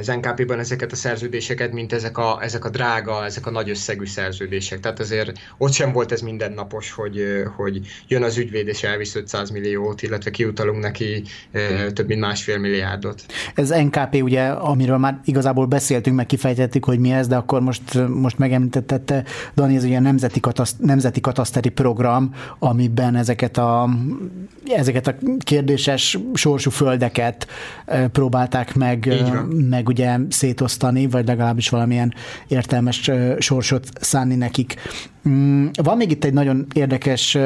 az en ká pé-ben ezeket a szerződéseket, mint ezek a, ezek a drága, ezek a nagy összegű szerződések. Tehát azért ott sem volt ez mindennapos, hogy, hogy jön az ügyvéd és elvisz ötszáz milliót, illetve kiutalunk neki több mint másfél milliárdot. Ez en ká pé ugye, amiről már igazából beszéltünk, meg kifejtettük, hogy mi ez, de akkor most, most megemlítette, Dani, ez ugye a Nemzeti, Kataszt- Nemzeti Kataszteri Program, amiben ezeket a, ezeket a kérdéses sorsú földeket próbálták meg meg ugye szétosztani, vagy legalábbis valamilyen értelmes sorsot szánni nekik. Van még itt egy nagyon érdekes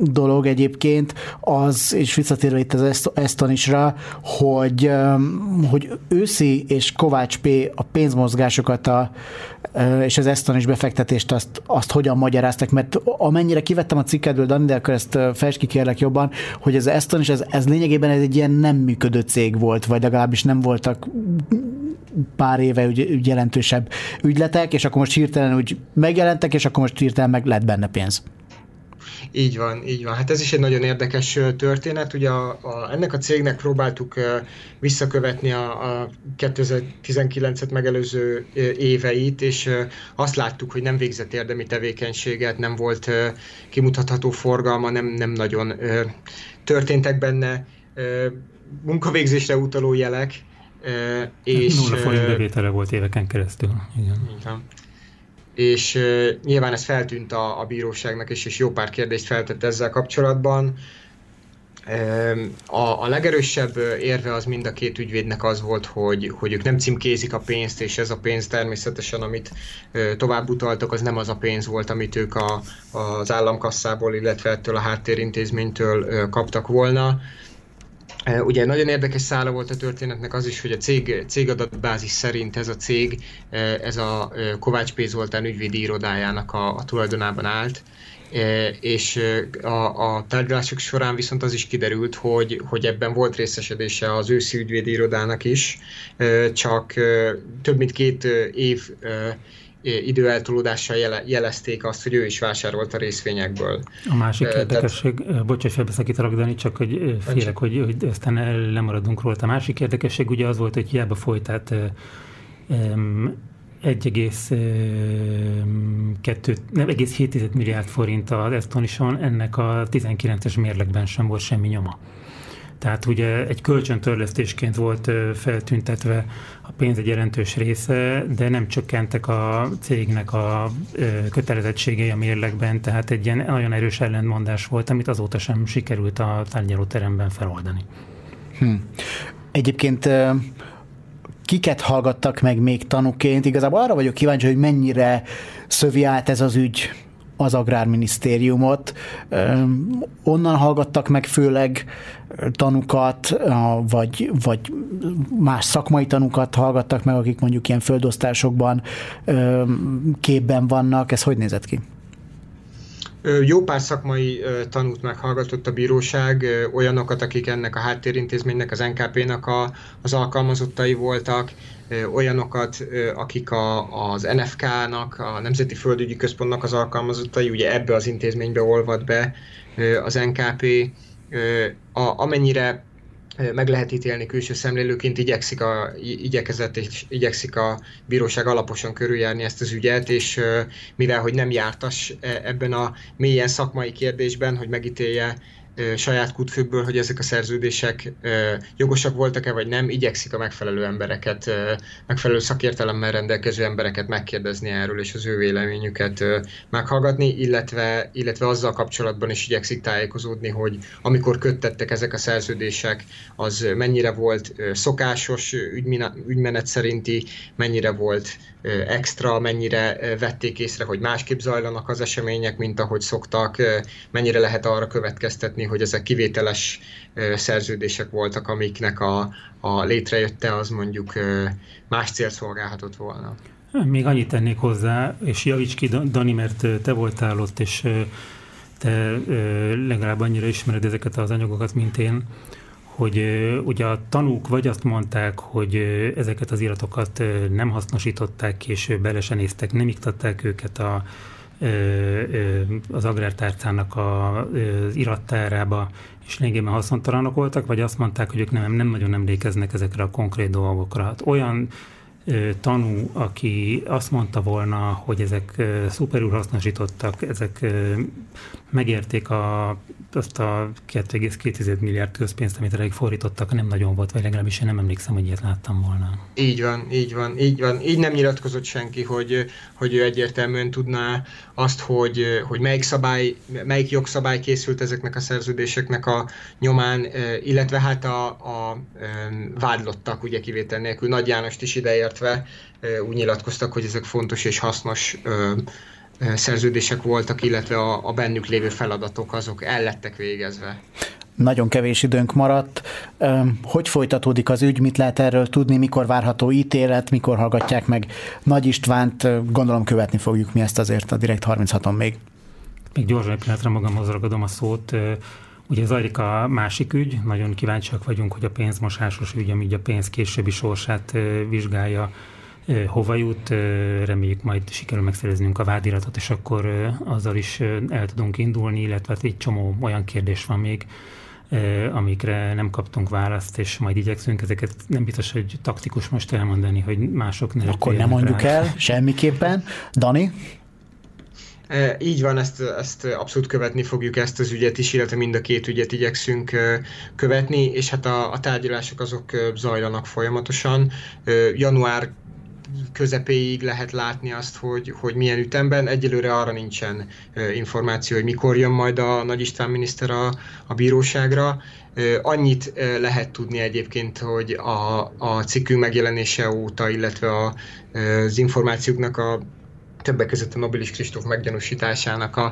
dolog egyébként, az, és visszatérve itt az Estonisra, hogy, hogy Őszi és Kovács P. a pénzmozgásokat a, és az Estonis befektetést azt, azt hogyan magyarázták, mert amennyire kivettem a cikkedből, Dani, de akkor ezt fejtsd ki kérlek jobban, hogy az Estonis, ez, ez lényegében ez egy ilyen nem működő cég volt, vagy legalábbis nem voltak pár éve úgy jelentősebb ügyletek, és akkor most hirtelen úgy megjelentek, és akkor most hirtelen meg lett benne pénz. Így van, így van. Hát ez is egy nagyon érdekes történet. Ugye a, a, ennek a cégnek próbáltuk visszakövetni a, a kétezer-tizenkilencet megelőző éveit, és azt láttuk, hogy nem végzett érdemi tevékenységet, nem volt kimutatható forgalma, nem, nem nagyon történtek benne munkavégzésre utaló jelek. És nulla forint bevétele volt éveken keresztül. Igen. Igen. És uh, nyilván ez feltűnt a, a bíróságnak is, és jó pár kérdést feltett ezzel kapcsolatban. A, a legerősebb érve az mind a két ügyvédnek az volt, hogy, hogy ők nem címkézik a pénzt, és ez a pénz természetesen, amit tovább utaltak, az nem az a pénz volt, amit ők a, az államkasszából, illetve ettől a háttérintézménytől kaptak volna. Ugye nagyon érdekes szála volt a történetnek az is, hogy a cég, cégadatbázis szerint ez a cég, ez a Kovács P. Zoltán ügyvédi irodájának a, a tulajdonában állt, és a, a tárgyalások során viszont az is kiderült, hogy, hogy ebben volt részesedése az Őszi ügyvédi irodának is, csak több mint két év időeltolódással jele, jelezték azt, hogy ő is vásárolta részvényekből. A másik Te, érdekesség, tehát... bocs, hogy felbeszakítalak, Dani, csak hogy félek, hogy, hogy aztán lemaradunk róla. A másik érdekesség ugye az volt, hogy hiába folyt, tehát egy egész hét milliárd forint az Estonison, ennek a tizenkilences mérlegben sem volt semmi nyoma. Tehát ugye egy kölcsöntörlesztésként volt feltüntetve a pénz egy jelentős része, de nem csökkentek a cégnek a kötelezettségei a mérlegben, tehát egy ilyen nagyon erős ellentmondás volt, amit azóta sem sikerült a tárgyalóteremben feloldani. Hm. Egyébként kiket hallgattak meg még tanúként? Igazából arra vagyok kíváncsi, hogy mennyire szövi át ez az ügy az Agrárminisztériumot. Onnan hallgattak meg főleg tanukat, vagy, vagy más szakmai tanukat hallgattak meg, akik mondjuk ilyen földosztásokban képben vannak. Ez hogy nézett ki? Jó pár szakmai tanút meghallgatott a bíróság, olyanokat, akik ennek a háttérintézménynek, az en ká pé-nak a, az alkalmazottai voltak, olyanokat, akik a, az en ef ká-nak, a Nemzeti Földügyi Központnak az alkalmazottai, ugye ebbe az intézménybe olvad be az en ká pé, a, amennyire meg lehet ítélni külső szemlélőként, igyekszik a, igyekezett és igyekszik a bíróság alaposan körüljárni ezt az ügyet, és mivel hogy nem jártas ebben a mélyen szakmai kérdésben, hogy megítélje saját kútfőkből, hogy ezek a szerződések jogosak voltak-e vagy nem, igyekszik a megfelelő embereket, megfelelő szakértelemmel rendelkező embereket megkérdezni erről, és az ő véleményüket meghallgatni, illetve, illetve azzal kapcsolatban is igyekszik tájékozódni, hogy amikor köttettek ezek a szerződések, az mennyire volt szokásos ügymenet szerinti, mennyire volt extra, mennyire vették észre, hogy másképp zajlanak az események, mint ahogy szoktak, mennyire lehet arra következtetni, hogy ezek kivételes szerződések voltak, amiknek a, a létrejötte, az mondjuk más célt szolgálhatott volna. Még annyit tennék hozzá, és javíts ki, Dani, mert te voltál ott, és te legalább annyira ismered ezeket az anyagokat, mint én, hogy ugye a tanúk vagy azt mondták, hogy ezeket az iratokat nem hasznosították, később bele se néztek, nem iktatták őket a, az agrártárcának az irattárába, és lényegében haszontalanok voltak, vagy azt mondták, hogy ők nem, nem nagyon emlékeznek ezekre a konkrét dolgokra. Hát olyan tanú, aki azt mondta volna, hogy ezek szuperül hasznosítottak, ezek megérték a, azt a két egész két milliárd közpénzt, amit elég fordítottak, nem nagyon volt, vagy legalábbis én nem emlékszem, hogy ilyet láttam volna. Így van, így van, így van. Így nem nyilatkozott senki, hogy, hogy ő egyértelműen tudná azt, hogy, hogy melyik szabály, melyik jogszabály készült ezeknek a szerződéseknek a nyomán, illetve hát a, a vádlottak, ugye kivétel nélkül, Nagy Jánost is ideértve úgy nyilatkoztak, hogy ezek fontos és hasznos szerződések voltak, illetve a, a bennük lévő feladatok azok el lettek végezve. Nagyon kevés időnk maradt. Hogy folytatódik az ügy, mit lehet erről tudni, mikor várható ítélet, mikor hallgatják meg Nagy Istvánt? Gondolom követni fogjuk mi ezt azért a Direkt harminchaton még. Még gyorsan egy pillanatra magamhoz ragadom a szót. Ugye zajlik a másik ügy, nagyon kíváncsiak vagyunk, hogy a pénzmosásos ügy, ami a pénz későbbi sorsát vizsgálja, hova jut, reméljük majd sikerül megszereznünk a vádiratot, és akkor azzal is el tudunk indulni, illetve hát egy csomó olyan kérdés van még, amikre nem kaptunk választ, és majd igyekszünk ezeket, nem biztos, hogy taktikus most elmondani, hogy mások ne. Akkor nem mondjuk rá el, semmiképpen. Dani? Így van, ezt, ezt abszolút követni fogjuk, ezt az ügyet is, illetve mind a két ügyet igyekszünk követni, és hát a, a tárgyalások azok zajlanak folyamatosan. Január közepéig lehet látni azt, hogy, hogy milyen ütemben. Egyelőre arra nincsen információ, hogy mikor jön majd a Nagy István miniszter a, a bíróságra. Annyit lehet tudni egyébként, hogy a, a cikkünk megjelenése óta, illetve a, az információknak a többek között a Nobilis Kristóf meggyanúsításának a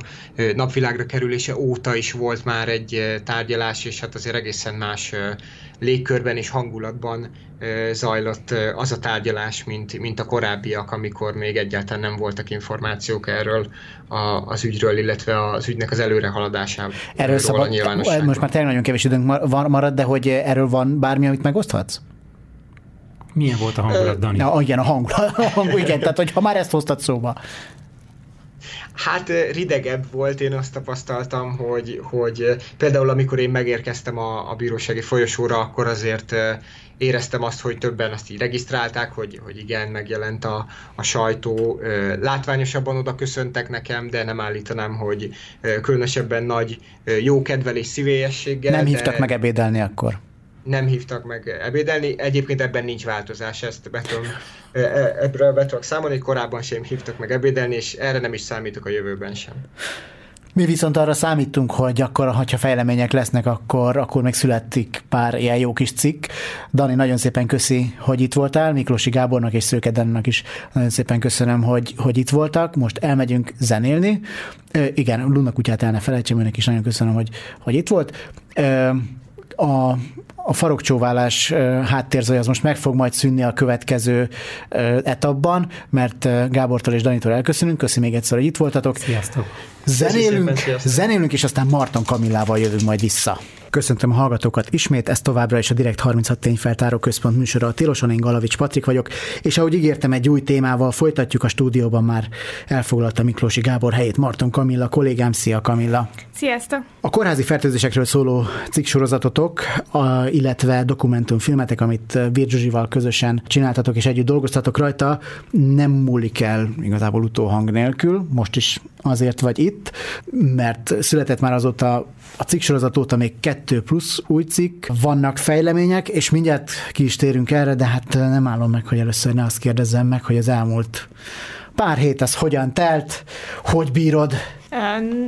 napvilágra kerülése óta is volt már egy tárgyalás, és hát azért egészen más légkörben és hangulatban zajlott az a tárgyalás, mint, mint a korábbiak, amikor még egyáltalán nem voltak információk erről a, az ügyről, illetve az ügynek az előrehaladásával. Erről szabad, most már tényleg nagyon kevés időnk marad, de hogy erről van bármi, amit megoszthatsz? Milyen volt a hangulat, Dani? Ja, igen, a hangulat. A hangulat igen, tehát hogyha már ezt hoztad szóba. Hát ridegebb volt, én azt tapasztaltam, hogy, hogy például amikor én megérkeztem a, a bírósági folyosóra, akkor azért éreztem azt, hogy többen azt így regisztrálták, hogy, hogy igen, megjelent a, a sajtó. Látványosabban oda köszöntek nekem, de nem állítanám, hogy különösebben nagy jókedvel és szívélyességgel. Nem hívtak de... meg ebédelni akkor? Nem hívtak meg ebédelni, egyébként ebben nincs változás, ezt betöm, ebből be tudok számolni, korábban sem hívtak meg ebédelni, és erre nem is számítok a jövőben sem. Mi viszont arra számítunk, hogy akkor, ha fejlemények lesznek, akkor, akkor még születik pár ilyen jó kis cikk. Dani, nagyon szépen köszi, hogy itt voltál, Miklósi Gábornak és Szőke Dánielnek is nagyon szépen köszönöm, hogy, hogy itt voltak. Most elmegyünk zenélni. Ö, igen, Luna kutyát el ne felejtsem, önnek is nagyon köszönöm, hogy, hogy itt volt. Ö, a A farokcsóválás háttérzaj az most meg fog majd szűnni a következő etapban, mert Gábortól és Danitól elköszönünk. Köszi még egyszer, hogy itt voltatok. Sziasztok! Zenélünk, zenélünk, és aztán Marton Kamillával jövünk majd vissza. Köszöntöm a hallgatókat ismét, ez továbbra is a Direkt harminchat Tényfeltáró Központ műsora a Tiloson, én Galavics Patrik vagyok, és ahogy ígértem, egy új témával folytatjuk. A stúdióban már elfoglalta Miklósi Gábor helyét Marton Kamilla, kollégám. Szia, Kamilla! Sziasztok! A kórházi fertőzésekről szóló cikksorozatok, a, illetve dokumentumfilmetek, amit Wirth Zsuzsival közösen csináltatok és együtt dolgoztatok rajta, nem múlik el igazából utóhang nélkül, most is azért vagy itt, mert született már azóta, a cikksorozat óta még kettő plusz új cikk, vannak fejlemények, és mindjárt ki is térünk erre, de hát nem állom meg, hogy először ne azt kérdezzem meg, hogy az elmúlt pár hét az hogyan telt, hogy bírod?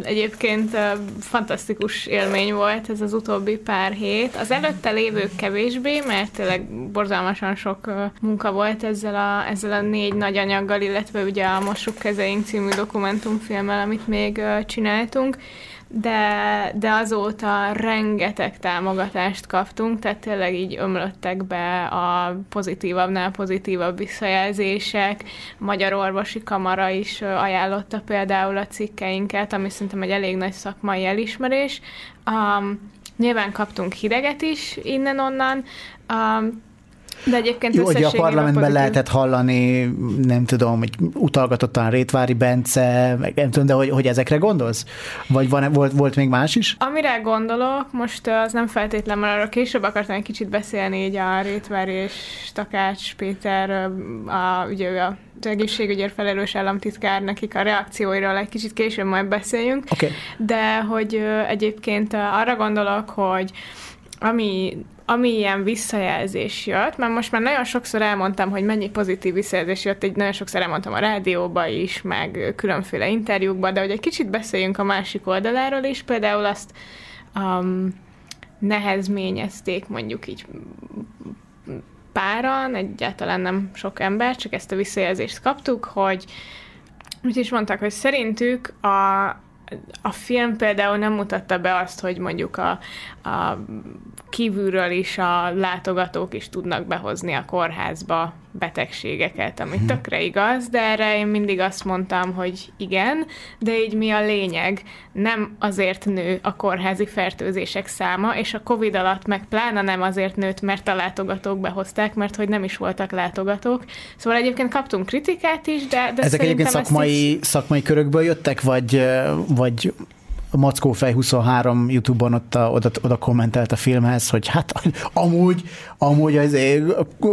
Egyébként fantasztikus élmény volt ez az utóbbi pár hét. Az előtte lévők kevésbé, mert tényleg borzalmasan sok munka volt ezzel a, ezzel a négy nagy anyaggal, illetve ugye a Mosukkezeink című dokumentumfilmmel, amit még csináltunk. De, de azóta rengeteg támogatást kaptunk, tehát tényleg így ömlöttek be a pozitívabbnál pozitívabb visszajelzések. A Magyar Orvosi Kamara is ajánlotta például a cikkeinket, ami szerintem egy elég nagy szakmai elismerés. Um, nyilván kaptunk hideget is innen-onnan, um, De egyébként jó, hogy a parlamentben lehetett hallani, nem tudom, hogy utalgatottan Rétvári Bence, meg nem tudom, de hogy, hogy ezekre gondolsz? Vagy van, volt, volt még más is? Amire gondolok, most az nem feltétlenül, mert arra később akartam egy kicsit beszélni, így a Rétvári és Takács Péter, a, ugye a egészségügyért felelős államtitkár, nekik a reakcióiról egy kicsit később majd beszéljünk, okay. De hogy egyébként arra gondolok, hogy ami, ami ilyen visszajelzés jött, mert most már nagyon sokszor elmondtam, hogy mennyi pozitív visszajelzés jött, így nagyon sokszor elmondtam a rádióba is, meg különféle interjúkban, de hogy egy kicsit beszéljünk a másik oldaláról is, például azt um, nehezményezték mondjuk így páran, egyáltalán nem sok ember, csak ezt a visszajelzést kaptuk, hogy mit is mondták, hogy szerintük a A film például nem mutatta be azt, hogy mondjuk a, a kívülről is a látogatók is tudnak behozni a kórházba betegségeket, ami tökre igaz, de erre én mindig azt mondtam, hogy igen, de így mi a lényeg? Nem azért nő a kórházi fertőzések száma, és a Covid alatt meg pláne nem azért nőtt, mert a látogatók behozták, mert hogy nem is voltak látogatók. Szóval egyébként kaptunk kritikát is, de, de ezek egyébként szakmai, is... szakmai körökből jöttek, vagy, vagy a Mackófej huszonhárom YouTube-on ott a, oda, oda kommentelt a filmhez, hogy hát amúgy, amúgy az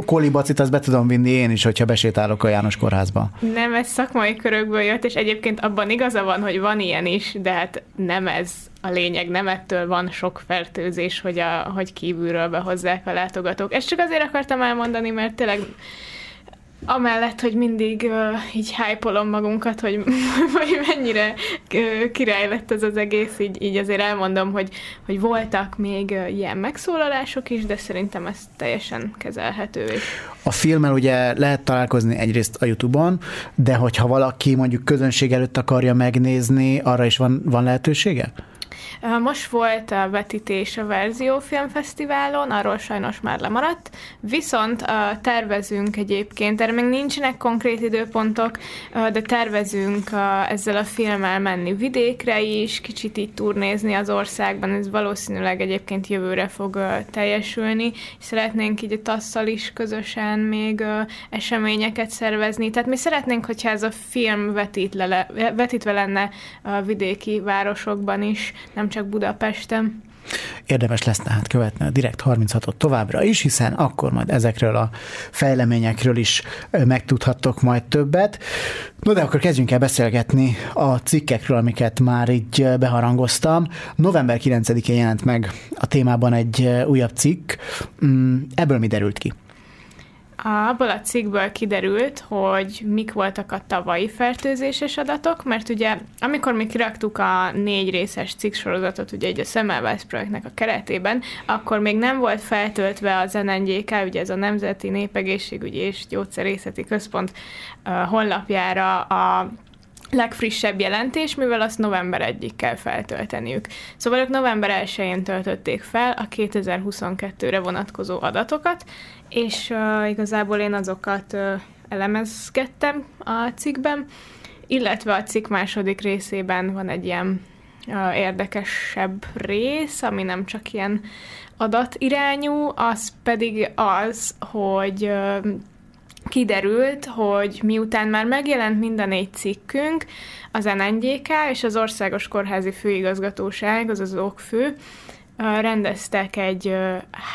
kolibacit azt be tudom vinni én is, hogyha besétálok a János kórházba. Nem, ez szakmai körökből jött, és egyébként abban igaza van, hogy van ilyen is, de hát nem ez a lényeg, nem ettől van sok fertőzés, hogy, a, hogy kívülről behozzák a látogatók. Ezt csak azért akartam elmondani, mert tényleg amellett, hogy mindig uh, így hype-olom magunkat, hogy vagy mennyire uh, király lett ez az egész, így, így azért elmondom, hogy, hogy voltak még uh, ilyen megszólalások is, de szerintem ez teljesen kezelhető. A filmmel ugye lehet találkozni egyrészt a YouTube-on, de hogyha valaki mondjuk közönség előtt akarja megnézni, arra is van, van lehetősége? Most volt a vetítés a Verzió Filmfesztiválon, arról sajnos már lemaradt, viszont tervezünk egyébként, erre még nincsenek konkrét időpontok, de tervezünk ezzel a filmmel menni vidékre is, kicsit így turnézni az országban, ez valószínűleg egyébként jövőre fog teljesülni, és szeretnénk így a tasszal is közösen még eseményeket szervezni, tehát mi szeretnénk, hogyha ez a film vetít le, vetítve lenne a vidéki városokban is, nem csak Budapesten. Érdemes lesz tehát követni a Direkt harminchatot továbbra is, hiszen akkor majd ezekről a fejleményekről is megtudhattok majd többet. No, de akkor kezdjünk el beszélgetni a cikkekről, amiket már így beharangoztam. november kilencedikén jelent meg a témában egy újabb cikk. Ebből mi derült ki? Abból a cikkből kiderült, hogy mik voltak a tavalyi fertőzéses adatok, mert ugye amikor mi kiraktuk a négy részes cikksorozatot ugye egy a Szemmelweis projektnek a keretében, akkor még nem volt feltöltve az en en gé ká, ugye ez a Nemzeti Népegészségügyi és Gyógyszerészeti Központ honlapjára a legfrissebb jelentés, mivel azt november elsején kell feltölteniük. Szóval ők november elsején töltötték fel a kétezer-huszonkettőre vonatkozó adatokat, és uh, igazából én azokat uh, elemezgettem a cikkben, illetve a cikk második részében van egy ilyen uh, érdekesebb rész, ami nem csak ilyen adatirányú, az pedig az, hogy uh, kiderült, hogy miután már megjelent mind a négy cikkünk, az en en gé ká és az Országos Kórházi Főigazgatóság, az az okfő, rendeztek egy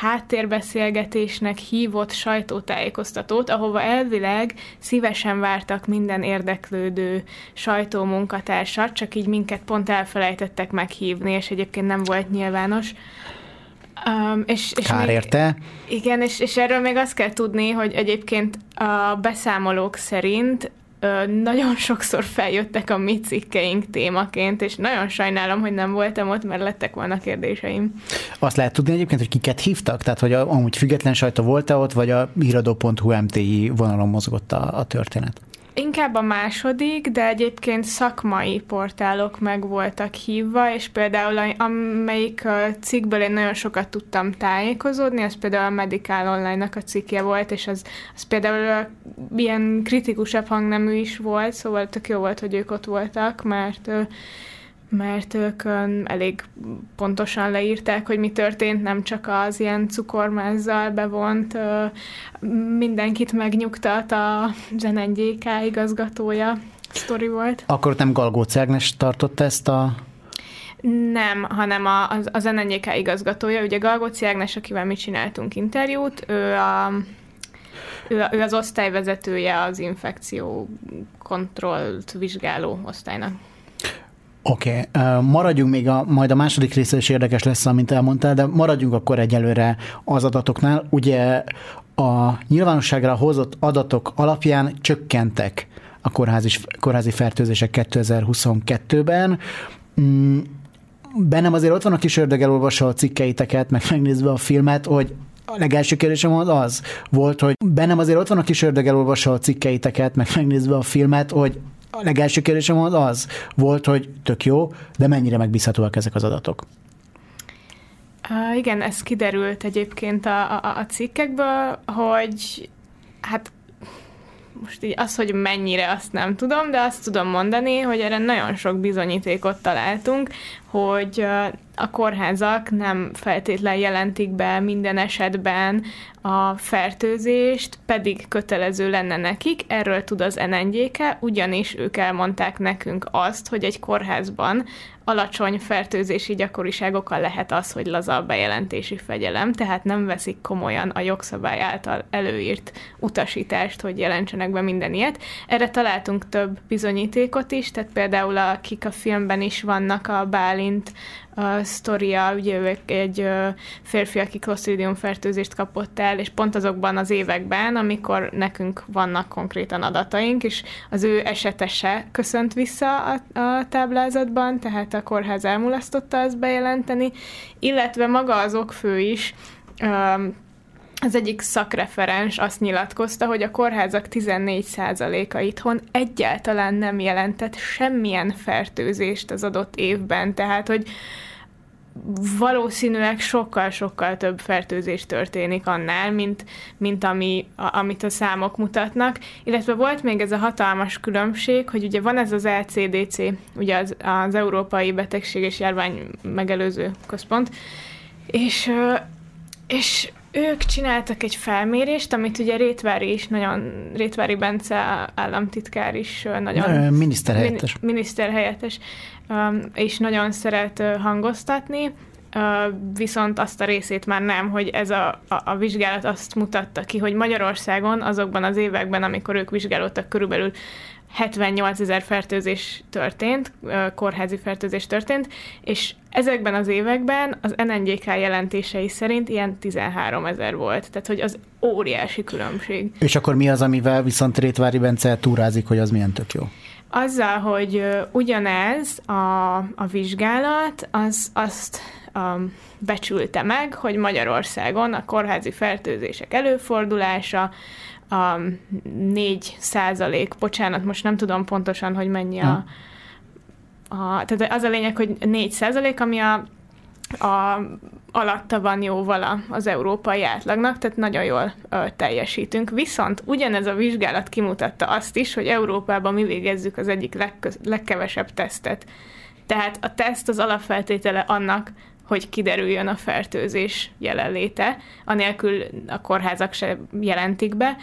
háttérbeszélgetésnek hívott sajtótájékoztatót, ahova elvileg szívesen vártak minden érdeklődő sajtómunkatársat, csak így minket pont elfelejtettek meghívni, és egyébként nem volt nyilvános. Um, és, és Kár még, érte. Igen, és, és erről még azt kell tudni, hogy egyébként a beszámolók szerint ö, nagyon sokszor feljöttek a mi cikkeink témaként, és nagyon sajnálom, hogy nem voltam ott, mert lettek volna kérdéseim. Azt lehet tudni egyébként, hogy kiket hívtak? Tehát, hogy a, amúgy független sajtó volt-e ott, vagy a híradó pont hu em té i vonalon mozgott a, a történet? Inkább a második, de egyébként szakmai portálok meg voltak hívva, és például amelyik cikkből én nagyon sokat tudtam tájékozódni, az például a Medical Online-nak a cikkje volt, és az, az például ilyen kritikusabb hangnemű is volt, szóval tök jó volt, hogy ők ott voltak, mert mert ők elég pontosan leírták, hogy mi történt, nem csak az ilyen cukormázzal bevont, mindenkit megnyugtat a en en gé ká igazgatója sztori volt. Akkor nem Galgóczy Ágnes tartotta ezt a... Nem, hanem az, az en en gé ká igazgatója, ugye Galgóczy Ágnes, akivel mi csináltunk interjút, ő a... Ő az osztályvezetője az infekciókontrollt vizsgáló osztálynak. Oké, okay. Maradjunk még, a, majd a második része is érdekes lesz, amit elmondtál, de maradjunk akkor egyelőre az adatoknál. Ugye a nyilvánosságra hozott adatok alapján csökkentek a kórházi, kórházi fertőzések kétezer-huszonkettőben. Bennem azért ott van a kis ördög, elolvassa a cikkeiteket, meg megnézve a filmet, hogy a legelső kérdésem az az volt, hogy bennem azért ott van a kis ördög, elolvassa a cikkeiteket, meg megnézve a filmet, hogy a legelső kérdésem az az volt, hogy tök jó, de mennyire megbízhatóak ezek az adatok? Uh, igen, ez kiderült egyébként a, a, a cikkekből, hogy hát most így az, hogy mennyire, azt nem tudom, de azt tudom mondani, hogy erre nagyon sok bizonyítékot találtunk, hogy a kórházak nem feltétlenül jelentik be minden esetben a fertőzést, pedig kötelező lenne nekik, erről tud az en en gé ká, ugyanis ők elmondták nekünk azt, hogy egy kórházban alacsony fertőzési gyakoriságokkal lehet az, hogy laza a bejelentési fegyelem, tehát nem veszik komolyan a jogszabály által előírt utasítást, hogy jelentsenek be minden ilyet. Erre találtunk több bizonyítékot is, tehát például akik a filmben is vannak, a Bálint a sztoria, ugye egy férfi, aki klosztridium fertőzést kapott el, és pont azokban az években, amikor nekünk vannak konkrétan adataink, és az ő esetese köszönt vissza a, a táblázatban, tehát a kórház elmulasztotta ezt bejelenteni, illetve maga az okfő is, az egyik szakreferens azt nyilatkozta, hogy a kórházak tizennégy százaléka itthon egyáltalán nem jelentett semmilyen fertőzést az adott évben, tehát hogy valószínűleg sokkal-sokkal több fertőzés történik annál, mint, mint ami, a, amit a számok mutatnak. Illetve volt még ez a hatalmas különbség, hogy ugye van ez az e cé dé cé, ugye az, az Európai Betegség és Járvány Megelőző Központ, és, és ők csináltak egy felmérést, amit ugye Rétvári is nagyon, Rétvári Bence államtitkár is nagyon... Miniszterhelyettes. Min, miniszterhelyettes, és nagyon szeret hangoztatni, viszont azt a részét már nem, hogy ez a, a, a vizsgálat azt mutatta ki, hogy Magyarországon azokban az években, amikor ők vizsgálódtak, körülbelül hetvennyolcezer fertőzés történt, kórházi fertőzés történt, és ezekben az években az en en gé ká jelentései szerint ilyen tizenháromezer volt. Tehát, hogy az óriási különbség. És akkor mi az, amivel viszont Rétvári Bence túrázik, hogy az milyen tök jó? Azzal, hogy ugyanez a, a vizsgálat, az, azt um, becsülte meg, hogy Magyarországon a kórházi fertőzések előfordulása a négy százalék, bocsánat, most nem tudom pontosan, hogy mennyi a... a tehát az a lényeg, hogy négy százalék, ami a, a, alatta van jóval az európai átlagnak, tehát nagyon jól ö, teljesítünk. Viszont ugyanez a vizsgálat kimutatta azt is, hogy Európában mi végezzük az egyik legköz, legkevesebb tesztet. Tehát a teszt az alapfeltétele annak, hogy kiderüljön a fertőzés jelenléte, anélkül a kórházak se jelentik be.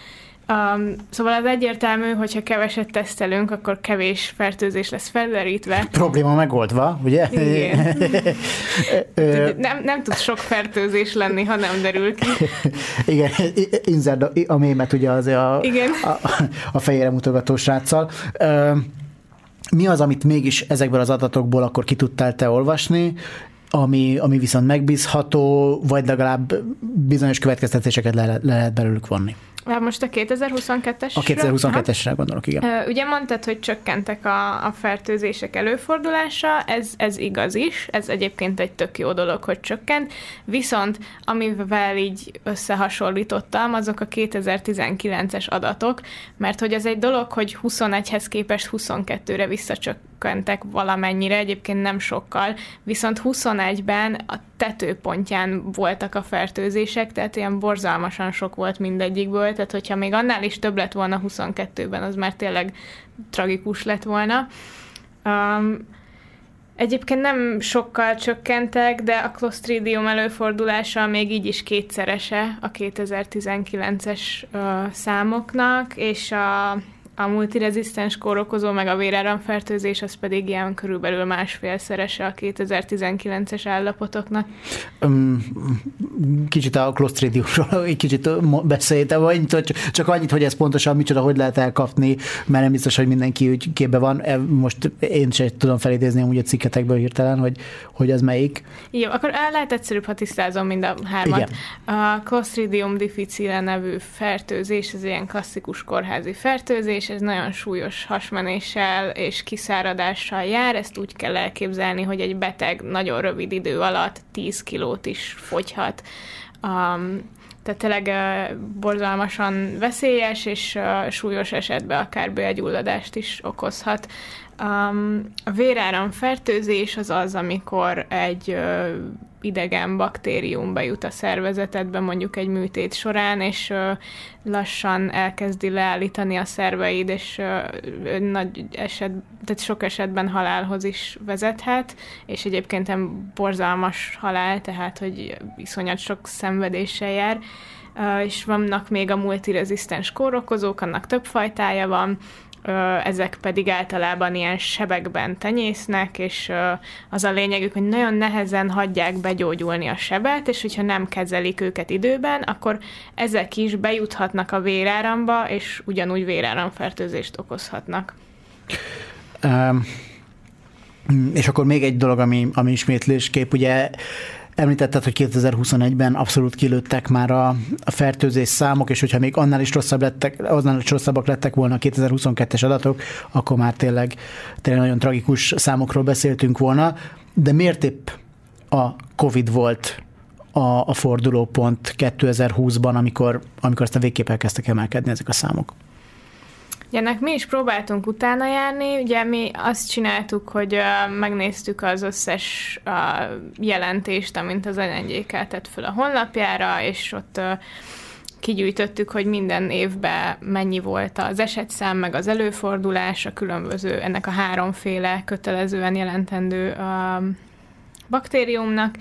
Um, szóval az egyértelmű, hogyha keveset tesztelünk, akkor kevés fertőzés lesz felderítve. Probléma megoldva, ugye? Igen. nem, nem tud sok fertőzés lenni, ha nem derül ki. Igen, inzerd a mémet ugye az a, a, a fejére mutogató sráccal. Mi az, amit mégis ezekből az adatokból akkor ki tudtál te olvasni, Ami, ami viszont megbízható, vagy legalább bizonyos következtetéseket le, le lehet belőlük vonni. Most a kétezer-huszonkettesre? A kétezer-huszonkettesre gondolok, igen. Ugye mondtad, hogy csökkentek a, a fertőzések előfordulása, ez, ez igaz is, ez egyébként egy tök jó dolog, hogy csökkent, viszont amivel így összehasonlítottam, azok a kétezer-tizenkilences adatok, mert hogy ez egy dolog, hogy huszonegyhez képest huszonkettőre visszacsökkentek valamennyire, egyébként nem sokkal, viszont huszonegyben a tetőpontján voltak a fertőzések, tehát ilyen borzalmasan sok volt mindegyikből, tehát hogyha még annál is több lett volna huszonkettőben, az már tényleg tragikus lett volna. Um, Egyébként nem sokkal csökkentek, de a klosztridium előfordulása még így is kétszerese a kétezer-tizenkilences ö, számoknak, és a, a multirezisztens kórokozó meg a véráramfertőzés az pedig ilyen körülbelül másfélszerese a kétezer-tizenkilences állapotoknak. Kicsit a klosztridiumról egy kicsit beszélte, vagy csak annyit, hogy ez pontosan micsoda, hogy lehet elkapni, mert nem biztos, hogy mindenki úgy képbe van. Most én sem tudom felidézni amúgy a cikketekből hirtelen, hogy, hogy ez melyik. Jó, akkor lehet egyszerűbb, ha tisztázom mind a hármat. Igen. A klosztridium difficile nevű fertőzés, ez ilyen klasszikus kórházi fertőzés, ez nagyon súlyos hasmenéssel és kiszáradással jár, ezt úgy kell elképzelni, hogy egy beteg nagyon rövid idő alatt tíz kilót is fogyhat. Um, tehát tényleg uh, borzalmasan veszélyes, és uh, súlyos esetben akár bélgyulladást is okozhat. Um, a véráramfertőzés az az, amikor egy uh, idegen baktérium bejut a szervezetedbe mondjuk egy műtét során, és uh, lassan elkezdi leállítani a szerveid, és uh, nagy eset, tehát sok esetben halálhoz is vezethet, és egyébként borzalmas halál, tehát hogy iszonyat sok szenvedéssel jár. Uh, és vannak még a multirezisztens kórokozók, annak több fajtája van, ezek pedig általában ilyen sebekben tenyésznek, és az a lényegük, hogy nagyon nehezen hagyják begyógyulni a sebet, és hogyha nem kezelik őket időben, akkor ezek is bejuthatnak a véráramba, és ugyanúgy véráramfertőzést okozhatnak. Um, és akkor még egy dolog, ami, ami ismétlésképp, ugye említetted, hogy kétezer-huszonegyben abszolút kilőttek már a, a fertőzés számok, és hogyha még annál is, rosszabb lettek, annál is rosszabbak lettek volna a kétezer-huszonkettes adatok, akkor már tényleg, tényleg nagyon tragikus számokról beszéltünk volna. De miért épp a Covid volt a, a fordulópont kétezer-húszban, amikor, amikor aztán végképp elkezdtek emelkedni ezek a számok? Ennek mi is próbáltunk utána járni, ugye mi azt csináltuk, hogy uh, megnéztük az összes uh, jelentést, amint az en en gé ká tett föl a honlapjára, és ott uh, kigyűjtöttük, hogy minden évben mennyi volt az esetszám, meg az előfordulás, a különböző, ennek a háromféle kötelezően jelentendő uh, baktériumnak,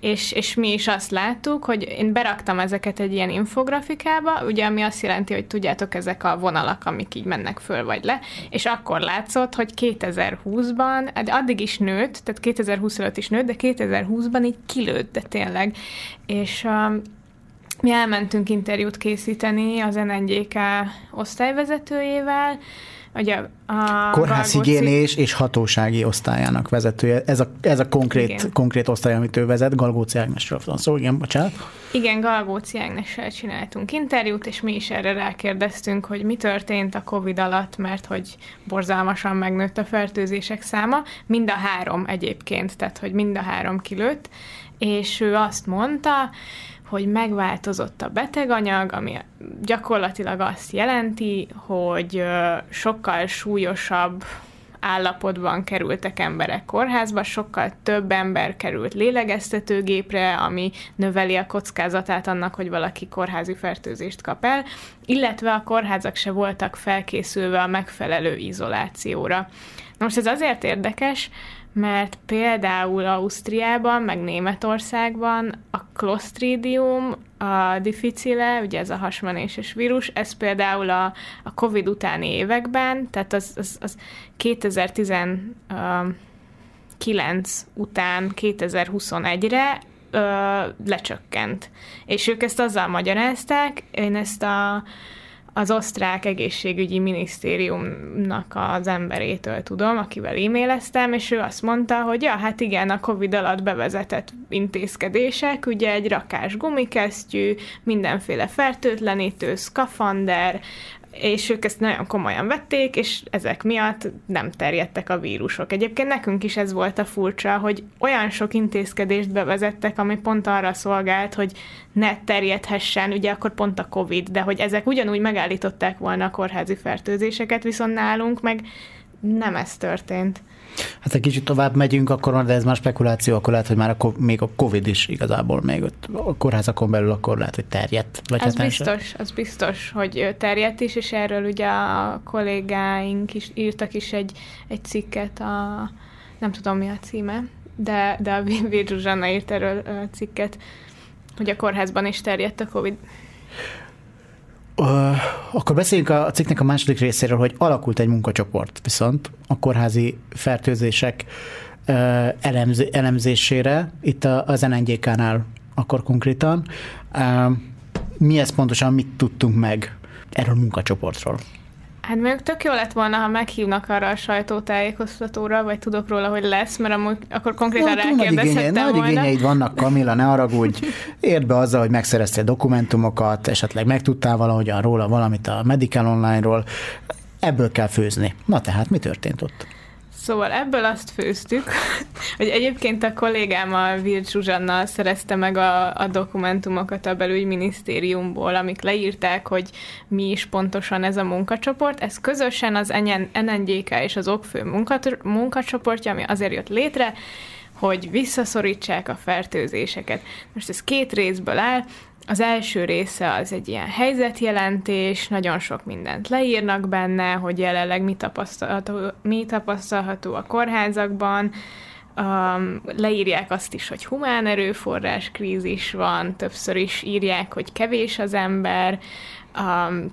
És, és mi is azt láttuk, hogy én beraktam ezeket egy ilyen infografikába, ugye, ami azt jelenti, hogy tudjátok, ezek a vonalak, amik így mennek föl vagy le, és akkor látszott, hogy kétezer-húszban, addig is nőtt, tehát kétezer-húsz előtt is nőtt, de kétezer-húszban így kilőtt, de tényleg. És um, mi elmentünk interjút készíteni az en en gé ká osztályvezetőjével, ugye a kórházhigiénés és hatósági osztályának vezetője. Ez a, ez a konkrét, konkrét osztály, amit ő vezet, Galgóczy Ágnesről van szó, igen, bocsánat. Igen, Galgóczy Ágnessel csináltunk interjút, és mi is erre rákérdeztünk, hogy mi történt a Covid alatt, mert hogy borzalmasan megnőtt a fertőzések száma, mind a három egyébként, tehát hogy mind a három kilőtt, és ő azt mondta, hogy megváltozott a beteganyag, ami gyakorlatilag azt jelenti, hogy sokkal súlyosabb állapotban kerültek emberek kórházba, sokkal több ember került lélegeztetőgépre, ami növeli a kockázatát annak, hogy valaki kórházi fertőzést kap el, illetve a kórházak se voltak felkészülve a megfelelő izolációra. Na most ez azért érdekes, mert például Ausztriában, meg Németországban a klosztridium, a difficile, ugye ez a hasmenéses vírus, ez például a, a Covid utáni években, tehát az, az, az kétezer-tizenkilenc után kétezer-huszonegyre lecsökkent. És ők ezt azzal magyarázták, én ezt a az osztrák egészségügyi minisztériumnak az emberétől tudom, akivel e-maileztem, és ő azt mondta, hogy ja, hát igen, a Covid alatt bevezetett intézkedések, ugye egy rakás gumikesztyű, mindenféle fertőtlenítő, szkafander, és ők ezt nagyon komolyan vették, és ezek miatt nem terjedtek a vírusok. Egyébként nekünk is ez volt a furcsa, hogy olyan sok intézkedést bevezettek, ami pont arra szolgált, hogy ne terjedhessen, ugye akkor pont a Covid, de hogy ezek ugyanúgy megállították volna a kórházi fertőzéseket, viszont nálunk meg nem ez történt. Hát egy kicsit tovább megyünk, akkor, de ez már spekuláció, akkor lehet, hogy már a, még a Covid is igazából még ott a kórházakon belül akkor lehet, hogy terjedt. Vagy az hát biztos, az biztos, hogy terjedt is, és erről ugye a kollégáink is írtak is egy, egy cikket a nem tudom, mi a címe, de, de a Wirth Zsuzsanna írt erről a cikket, hogy a kórházban is terjedt a Covid. Uh, akkor beszéljünk a cikknek a második részéről, hogy alakult egy munkacsoport viszont a kórházi fertőzések uh, elemz- elemzésére, itt a, az en en gé ká-nál akkor konkrétan. Uh, mi ez pontosan, mit tudtunk meg erről a munkacsoportról? Hát mondjuk tök jó lett volna, ha meghívnak arra a sajtótájékoztatóra, vagy tudok róla, hogy lesz, mert amúgy akkor konkrétan no, rákérdezhettem volna. Nagy igényeid vannak, Kamilla, ne haragudj. Érd be azzal, hogy megszereztél dokumentumokat, esetleg megtudtál valahogyan róla valamit a Medical Online-ról. Ebből kell főzni. Na tehát, mi történt ott? Szóval ebből azt főztük, hogy egyébként a kollégám a Wirth Zsuzsanna szerezte meg a, a dokumentumokat a belügyminisztériumból, amik leírták, hogy mi is pontosan ez a munkacsoport. Ez közösen az en en gé ká és az Okfő munkat- munkacsoportja, ami azért jött létre, hogy visszaszorítsák a fertőzéseket. Most ez két részből áll. Az első része az egy ilyen helyzetjelentés, nagyon sok mindent leírnak benne, hogy jelenleg mi tapasztalható, mi tapasztalható a kórházakban, um, leírják azt is, hogy humán erőforrás krízis van, többször is írják, hogy kevés az ember, um,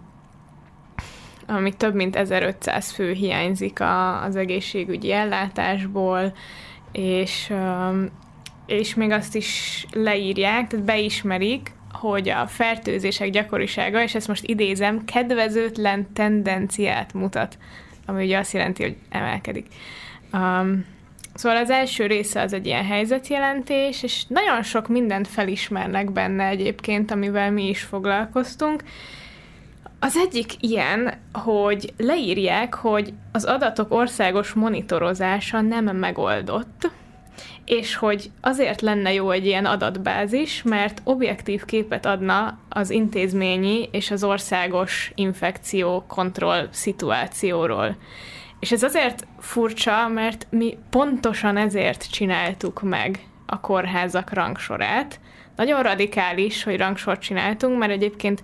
ami több mint ezerötszáz fő hiányzik a, az egészségügyi ellátásból, és, um, és még azt is leírják, tehát beismerik, hogy a fertőzések gyakorisága, és ezt most idézem, kedvezőtlen tendenciát mutat, ami ugye azt jelenti, hogy emelkedik. Um, szóval az első része az egy ilyen helyzetjelentés, és nagyon sok mindent felismernek benne egyébként, amivel mi is foglalkoztunk. Az egyik ilyen, hogy leírják, hogy az adatok országos monitorozása nem megoldott, és hogy azért lenne jó egy ilyen adatbázis, mert objektív képet adna az intézményi és az országos infekció kontroll szituációról. És ez azért furcsa, mert mi pontosan ezért csináltuk meg a kórházak rangsorát. Nagyon radikális, hogy rangsort csináltunk, mert egyébként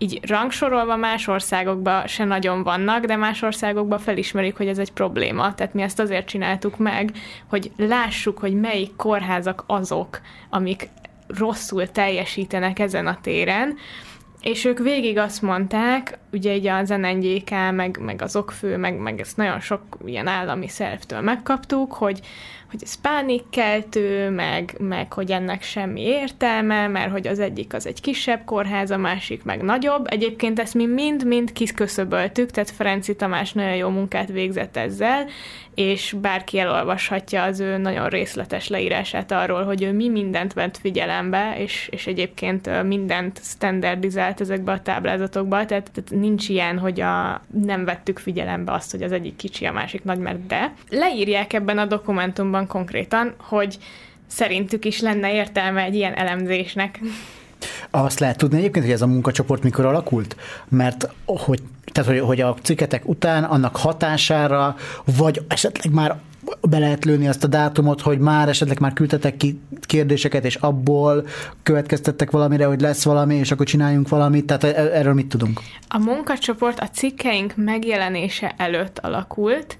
így rangsorolva más országokban se nagyon vannak, de más országokban felismerik, hogy ez egy probléma. Tehát mi ezt azért csináltuk meg, hogy lássuk, hogy melyik kórházak azok, amik rosszul teljesítenek ezen a téren, és ők végig azt mondták, ugye így az en en gé ká, meg, meg az Okfő, meg, meg ezt nagyon sok ilyen állami szervtől megkaptuk, hogy, hogy ez pánikkeltő, meg, meg hogy ennek semmi értelme, mert hogy az egyik az egy kisebb kórház, a másik meg nagyobb. Egyébként ezt mi mind-mind kiköszöböltük, tehát Ferenczy Tamás nagyon jó munkát végzett ezzel, és bárki elolvashatja az ő nagyon részletes leírását arról, hogy ő mi mindent vett figyelembe, és, és egyébként mindent standardizált ezekbe a táblázatokba, tehát nincs ilyen, hogy a, nem vettük figyelembe azt, hogy az egyik kicsi, a másik nagy, mert de. Leírják ebben a dokumentumban konkrétan, hogy szerintük is lenne értelme egy ilyen elemzésnek. Azt lehet tudni egyébként, hogy ez a munkacsoport mikor alakult? Mert hogy, tehát, hogy, hogy a cikketek után, annak hatására, vagy esetleg már be lehet lőni azt a dátumot, hogy már esetleg már küldtetek ki kérdéseket, és abból következtettek valamire, hogy lesz valami, és akkor csináljunk valamit, tehát erről mit tudunk? A munkacsoport a cikkeink megjelenése előtt alakult,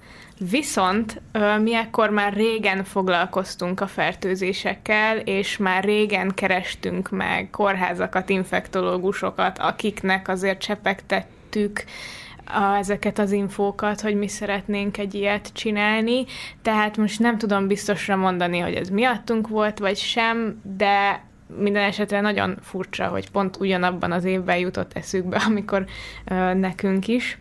viszont mi ekkor már régen foglalkoztunk a fertőzésekkel, és már régen kerestünk meg kórházakat, infektológusokat, akiknek azért csepegtettük A, ezeket az infókat, hogy mi szeretnénk egy ilyet csinálni, tehát most nem tudom biztosra mondani, hogy ez miattunk volt, vagy sem, de minden esetre nagyon furcsa, hogy pont ugyanabban az évben jutott eszükbe, amikor ö, nekünk is.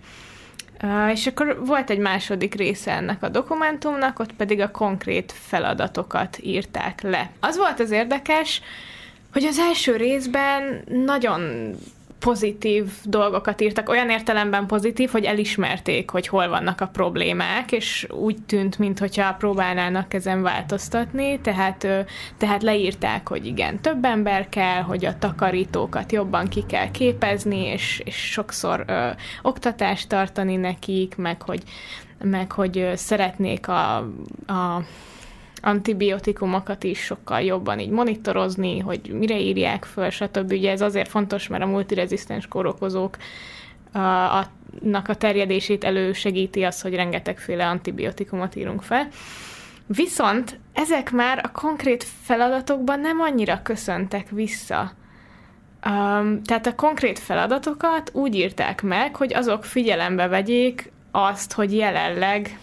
Ö, és akkor volt egy második része ennek a dokumentumnak, ott pedig a konkrét feladatokat írták le. Az volt az érdekes, hogy az első részben nagyon pozitív dolgokat írtak, olyan értelemben pozitív, hogy elismerték, hogy hol vannak a problémák, és úgy tűnt, mintha próbálnának ezen változtatni, tehát, tehát leírták, hogy igen, több ember kell, hogy a takarítókat jobban ki kell képezni, és, és sokszor ö, oktatást tartani nekik, meg hogy, meg hogy szeretnék a... a antibiotikumokat is sokkal jobban így monitorozni, hogy mire írják föl, stb. Ugye ez azért fontos, mert a multirezisztens kórokozóknak a terjedését elősegíti az, hogy rengetegféle antibiotikumot írunk fel. Viszont ezek már a konkrét feladatokban nem annyira köszöntek vissza. Um, tehát a konkrét feladatokat úgy írták meg, hogy azok figyelembe vegyék azt, hogy jelenleg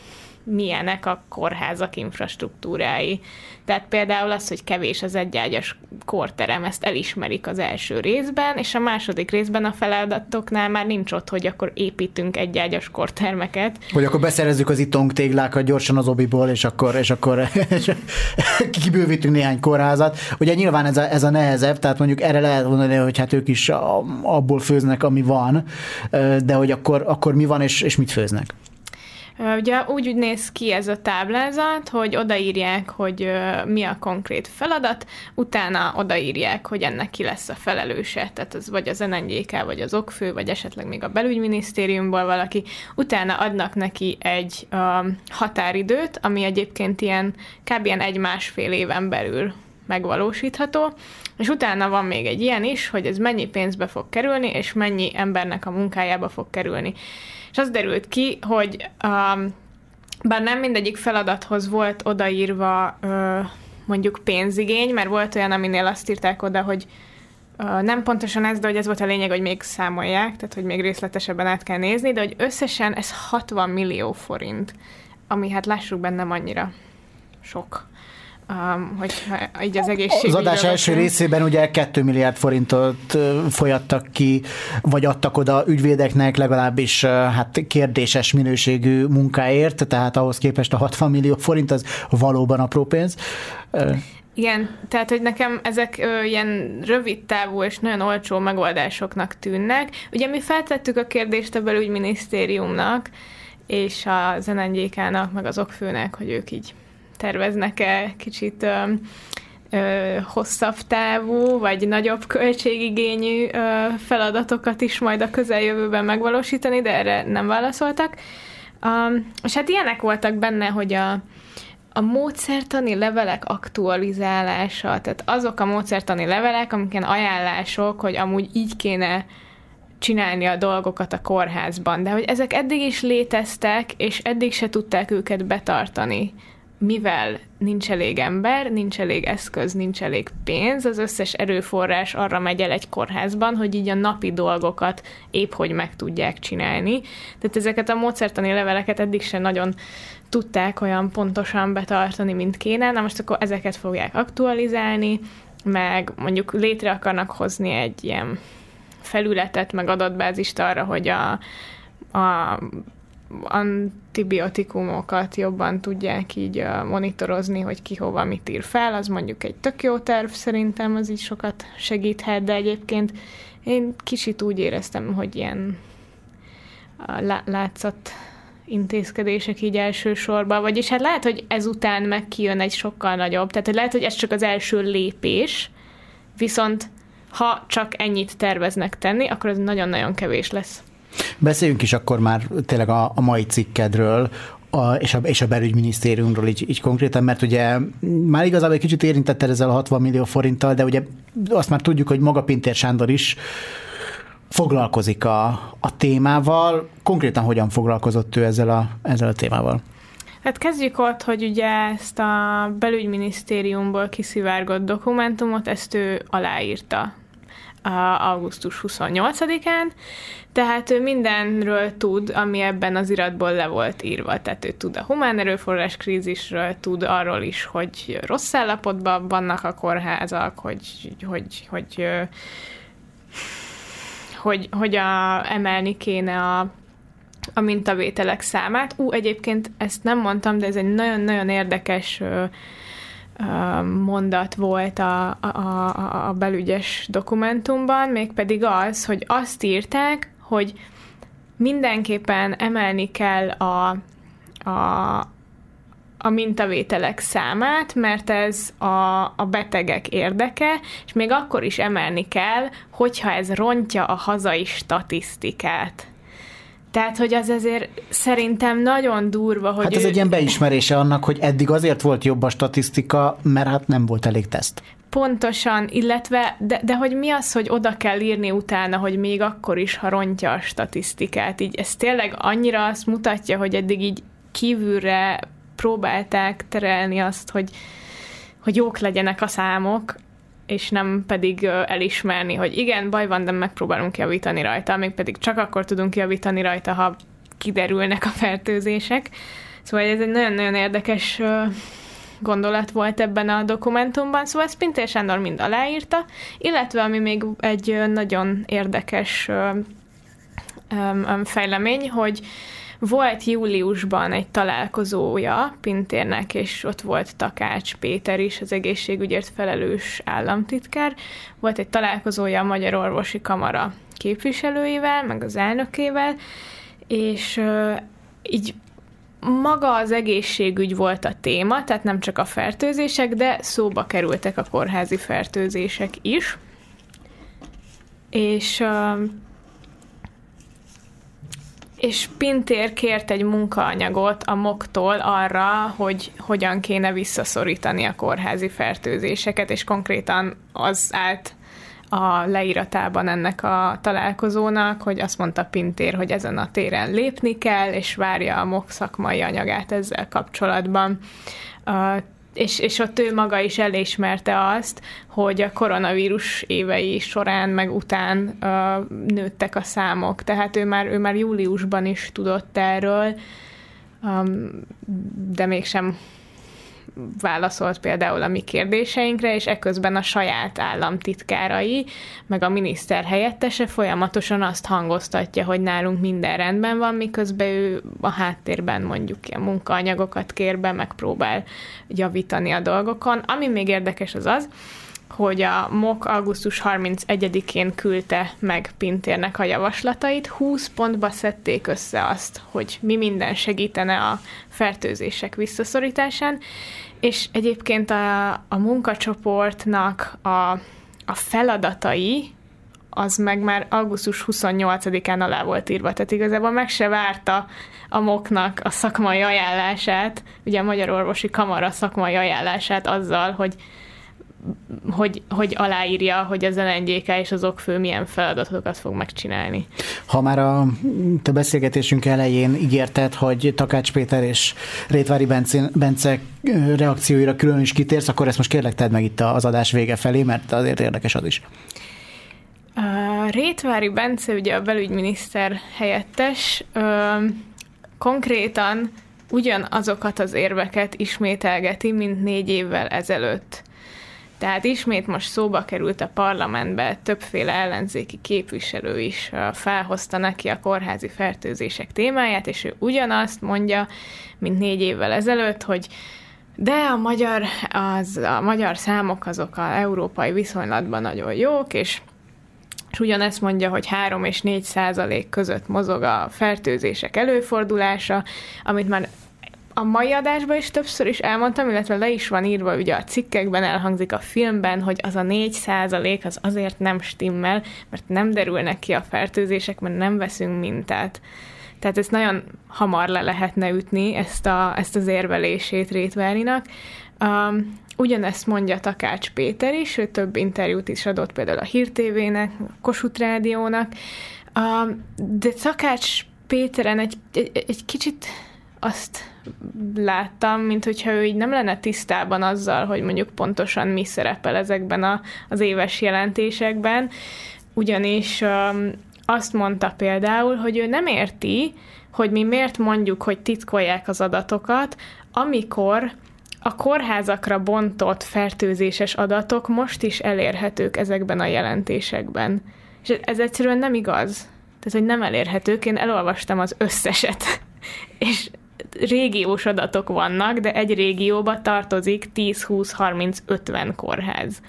milyenek a kórházak infrastruktúrái. Tehát például az, hogy kevés az egyágyas kórterem, ezt elismerik az első részben, és a második részben a feladatoknál már nincs ott, hogy akkor építünk egyágyas kórtermeket. Hogy akkor beszerezzük az itong téglákat gyorsan az obiból, és akkor, és akkor kibővítünk néhány kórházat. Ugye nyilván ez a, ez a nehezebb, tehát mondjuk erre lehet mondani, hogy hát ők is abból főznek, ami van, de hogy akkor, akkor mi van, és, és mit főznek? Ugye úgy, úgy néz ki ez a táblázat, hogy odaírják, hogy mi a konkrét feladat, utána odaírják, hogy ennek ki lesz a felelőse, tehát az vagy az en en gé ká, vagy az okfő, vagy esetleg még a belügyminisztériumból valaki, utána adnak neki egy um, határidőt, ami egyébként ilyen kb. Ilyen egy-másfél éven belül megvalósítható, és utána van még egy ilyen is, hogy ez mennyi pénzbe fog kerülni, és mennyi embernek a munkájába fog kerülni. És az derült ki, hogy um, bár nem mindegyik feladathoz volt odaírva ö, mondjuk pénzigény, mert volt olyan, aminél azt írták oda, hogy ö, nem pontosan ez, de hogy ez volt a lényeg, hogy még számolják, tehát hogy még részletesebben át kell nézni, de hogy összesen ez hatvan millió forint, ami hát lássuk bennem annyira sok. Um, hogy így az egészségügyről... Az adás első vettem. Részében ugye két milliárd forintot folyattak ki, vagy adtak oda ügyvédeknek legalábbis hát kérdéses minőségű munkáért, tehát ahhoz képest a hatvan millió forint az valóban apró pénz. Igen, tehát hogy nekem ezek ö, ilyen rövidtávú és nagyon olcsó megoldásoknak tűnnek. Ugye mi feltettük a kérdést a belügyminisztériumnak és az en en gé ká-nak, meg az okfőnek, hogy ők így terveznek-e kicsit ö, ö, hosszabb távú, vagy nagyobb költségigényű ö, feladatokat is majd a közeljövőben megvalósítani, de erre nem válaszoltak. Um, és hát ilyenek voltak benne, hogy a, a módszertani levelek aktualizálása, tehát azok a módszertani levelek, amiken ajánlások, hogy amúgy így kéne csinálni a dolgokat a kórházban, de hogy ezek eddig is léteztek, és eddig se tudták őket betartani. Mivel nincs elég ember, nincs elég eszköz, nincs elég pénz, az összes erőforrás arra megy el egy kórházban, hogy így a napi dolgokat épp hogy meg tudják csinálni. Tehát ezeket a módszertani leveleket eddig sem nagyon tudták olyan pontosan betartani, mint kéne. Na most akkor ezeket fogják aktualizálni, meg mondjuk létre akarnak hozni egy ilyen felületet, meg adatbázist arra, hogy a... a antibiotikumokat jobban tudják így monitorozni, hogy ki hova mit ír fel, az mondjuk egy tök jó terv, szerintem az így sokat segíthet, de egyébként én kicsit úgy éreztem, hogy ilyen látszat intézkedések így elsősorban, vagyis hát lehet, hogy ezután meg kijön egy sokkal nagyobb, tehát hogy lehet, hogy ez csak az első lépés, viszont ha csak ennyit terveznek tenni, akkor ez nagyon-nagyon kevés lesz. Beszéljünk is akkor már tényleg a, a mai cikkedről, A, és, a, és a belügyminisztériumról így, így konkrétan, mert ugye már igazából egy kicsit érintetted ezzel a hatvan millió forinttal, de ugye azt már tudjuk, hogy maga Pintér Sándor is foglalkozik a, a témával. Konkrétan hogyan foglalkozott ő ezzel a, ezzel a témával? Hát kezdjük ott, hogy ugye ezt a belügyminisztériumból kiszivárgott dokumentumot, ezt ő aláírta augusztus huszonnyolcadikán, tehát ő mindenről tud, ami ebben az iratból le volt írva. Tehát ő tud a humán erőforrás krízisről, tud arról is, hogy rossz állapotban vannak a kórházak, hogy, hogy, hogy, hogy, hogy a, emelni kéne a, a mintavételek számát. Ú, egyébként ezt nem mondtam, de ez egy nagyon-nagyon érdekes mondat volt a, a, a, a belügyes dokumentumban, mégpedig az, hogy azt írták, hogy mindenképpen emelni kell a, a, a mintavételek számát, mert ez a, a betegek érdeke, és még akkor is emelni kell, hogyha ez rontja a hazai statisztikát. Tehát, hogy az azért szerintem nagyon durva, hogy... Hát ez ő... egy ilyen beismerése annak, hogy eddig azért volt jobb a statisztika, mert hát nem volt elég teszt. Pontosan, illetve, de, de hogy mi az, hogy oda kell írni utána, hogy még akkor is, ha rontja a statisztikát. Így ez tényleg annyira azt mutatja, hogy eddig így kívülre próbálták terelni azt, hogy, hogy jók legyenek a számok, és nem pedig elismerni, hogy igen, baj van, de megpróbálunk javítani rajta, még pedig csak akkor tudunk javítani rajta, ha kiderülnek a fertőzések. Szóval ez egy nagyon-nagyon érdekes gondolat volt ebben a dokumentumban. Szóval ezt Pintér Sándor mind aláírta, illetve ami még egy nagyon érdekes fejlemény, hogy volt júliusban egy találkozója Pintérnek, és ott volt Takács Péter is, az egészségügyért felelős államtitkár. Volt egy találkozója a Magyar Orvosi Kamara képviselőivel, meg az elnökével, és így maga az egészségügy volt a téma, tehát nem csak a fertőzések, de szóba kerültek a kórházi fertőzések is. És... és Pintér kért egy munkaanyagot a em o ká-tól arra, hogy hogyan kéne visszaszorítani a kórházi fertőzéseket, és konkrétan az állt a leíratában ennek a találkozónak, hogy azt mondta Pintér, hogy ezen a téren lépni kell, és várja a em o ká szakmai anyagát ezzel kapcsolatban. Uh, és, és ott ő maga is elismerte azt, hogy a koronavírus évei során meg után uh, nőttek a számok. Tehát ő már, ő már júliusban is tudott erről, um, de mégsem válaszolt például a mi kérdéseinkre, és eközben a saját államtitkárai, meg a miniszter helyettese folyamatosan azt hangoztatja, hogy nálunk minden rendben van, miközben ő a háttérben mondjuk ilyen munkaanyagokat kér be, megpróbál javítani a dolgokon. Ami még érdekes az az, hogy a em o ká augusztus harmincegyedikén küldte meg Pintérnek a javaslatait, húsz pontba szedték össze azt, hogy mi minden segítene a fertőzések visszaszorításán, és egyébként a, a munkacsoportnak a, a feladatai, az meg már augusztus huszonnyolcadikán alá volt írva, tehát igazából meg se várta a em o ká-nak a szakmai ajánlását, ugye a Magyar Orvosi Kamara szakmai ajánlását azzal, hogy Hogy, hogy aláírja, hogy az en en gé ká és az okfő milyen feladatokat fog megcsinálni. Ha már a te beszélgetésünk elején ígérted, hogy Takács Péter és Rétvári Bence, Bence reakcióira külön is kitérsz, akkor ezt most kérlek tedd meg itt az adás vége felé, mert azért érdekes az is. A Rétvári Bence ugye a belügyminiszter helyettes, ö, konkrétan ugyanazokat az érveket ismételgeti, mint négy évvel ezelőtt. Tehát ismét most szóba került a parlamentbe, többféle ellenzéki képviselő is felhozta neki a kórházi fertőzések témáját, és ő ugyanazt mondja, mint négy évvel ezelőtt, hogy de a magyar, az, a magyar számok azok az európai viszonylatban nagyon jók, és, és ugyanezt mondja, hogy három és négy százalék között mozog a fertőzések előfordulása, amit már a mai adásban is többször is elmondtam, illetve le is van írva, ugye a cikkekben elhangzik a filmben, hogy az a négy százalék az azért nem stimmel, mert nem derülnek ki a fertőzések, mert nem veszünk mintát. Tehát ezt nagyon hamar le lehetne ütni, ezt, a, ezt az érvelését Rétvárinak. Um, ugyanezt mondja Takács Péter is, ő több interjút is adott például a Hír té vének, a Kossuth Rádiónak, um, de Takács Péteren egy, egy, egy kicsit... azt láttam, mint hogyha ő így nem lenne tisztában azzal, hogy mondjuk pontosan mi szerepel ezekben a, az éves jelentésekben, ugyanis um, azt mondta például, hogy ő nem érti, hogy mi miért mondjuk, hogy titkolják az adatokat, amikor a kórházakra bontott fertőzéses adatok most is elérhetők ezekben a jelentésekben. És ez egyszerűen nem igaz. Tehát, hogy nem elérhetők, én elolvastam az összeset. És régiós adatok vannak, de egy régióba tartozik tíz, húsz, harminc, ötven kórház.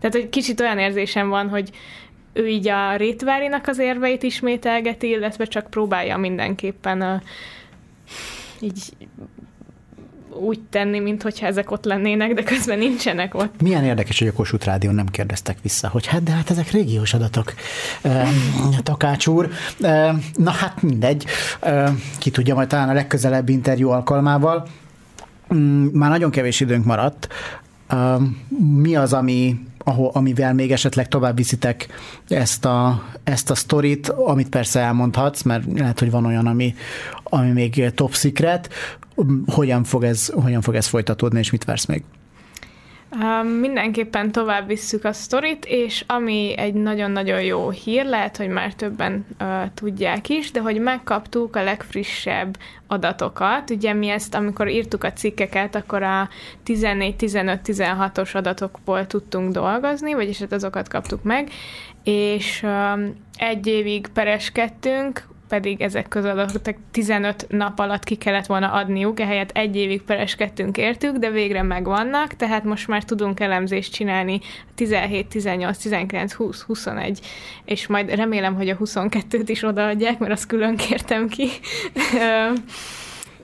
Tehát, hogy kicsit olyan érzésem van, hogy ő így a Rétvárinak az érveit ismételgeti, illetve csak próbálja mindenképpen a, így úgy tenni, minthogyha ezek ott lennének, de közben nincsenek ott. Milyen érdekes, hogy a Kossuth Rádión nem kérdeztek vissza, hogy hát, de hát ezek régiós adatok, e, Takács úr. E, na hát mindegy, e, ki tudja, majd talán a legközelebbi interjú alkalmával. Már nagyon kevés időnk maradt. E, mi az, ami ahol, amivel még esetleg tovább viszitek ezt a, ezt a sztorit, amit persze elmondhatsz, mert lehet, hogy van olyan, ami, ami még top secret. Hogyan fog ez, hogyan fog ez folytatódni, és mit vársz még? Mindenképpen tovább visszük a sztorit, és ami egy nagyon-nagyon jó hír, lehet, hogy már többen uh, tudják is, de hogy megkaptuk a legfrissebb adatokat. Ugye mi ezt, amikor írtuk a cikkeket, akkor a tizennégy, tizenöt, tizenhatos adatokból tudtunk dolgozni, vagyis hát azokat kaptuk meg, és um, egy évig pereskedtünk, pedig ezek közadatok tizenöt nap alatt ki kellett volna adniuk, ehelyett egy évig pereskedtünk értük, de végre megvannak, tehát most már tudunk elemzést csinálni tizenhét, tizennyolc, tizenkilenc, húsz, huszonegy, és majd remélem, hogy a huszonkettőt is odaadják, mert azt külön kértem ki.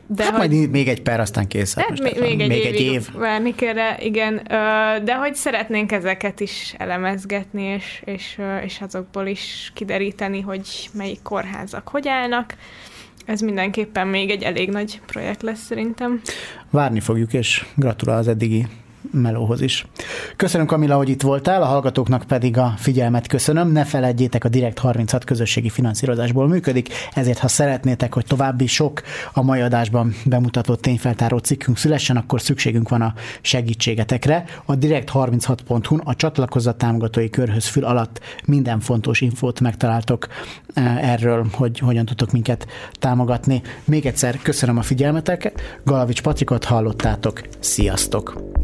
De hát hogy... majd még egy pár, aztán kész. Hát még, még egy, még egy év. Várni kell, igen. De hogy szeretnénk ezeket is elemezgetni, és, és, és azokból is kideríteni, hogy melyik kórházak hogy állnak. Ez mindenképpen még egy elég nagy projekt lesz szerintem. Várni fogjuk, és gratulál az eddigi melóhoz is. Köszönöm, Kamilla, hogy itt voltál, a hallgatóknak pedig a figyelmet köszönöm. Ne feledjétek, a Direkt harminchat közösségi finanszírozásból működik, ezért ha szeretnétek, hogy további sok a mai adásban bemutatott tényfeltáró cikkünk szülessen, akkor szükségünk van a segítségetekre. A direkt harminchat pont hu-n a csatlakozat támogatói körhöz fül alatt minden fontos infót megtaláltok erről, hogy hogyan tudtok minket támogatni. Még egyszer köszönöm a figyelmeteket, Galavics Patrikot hallottátok, sziasztok!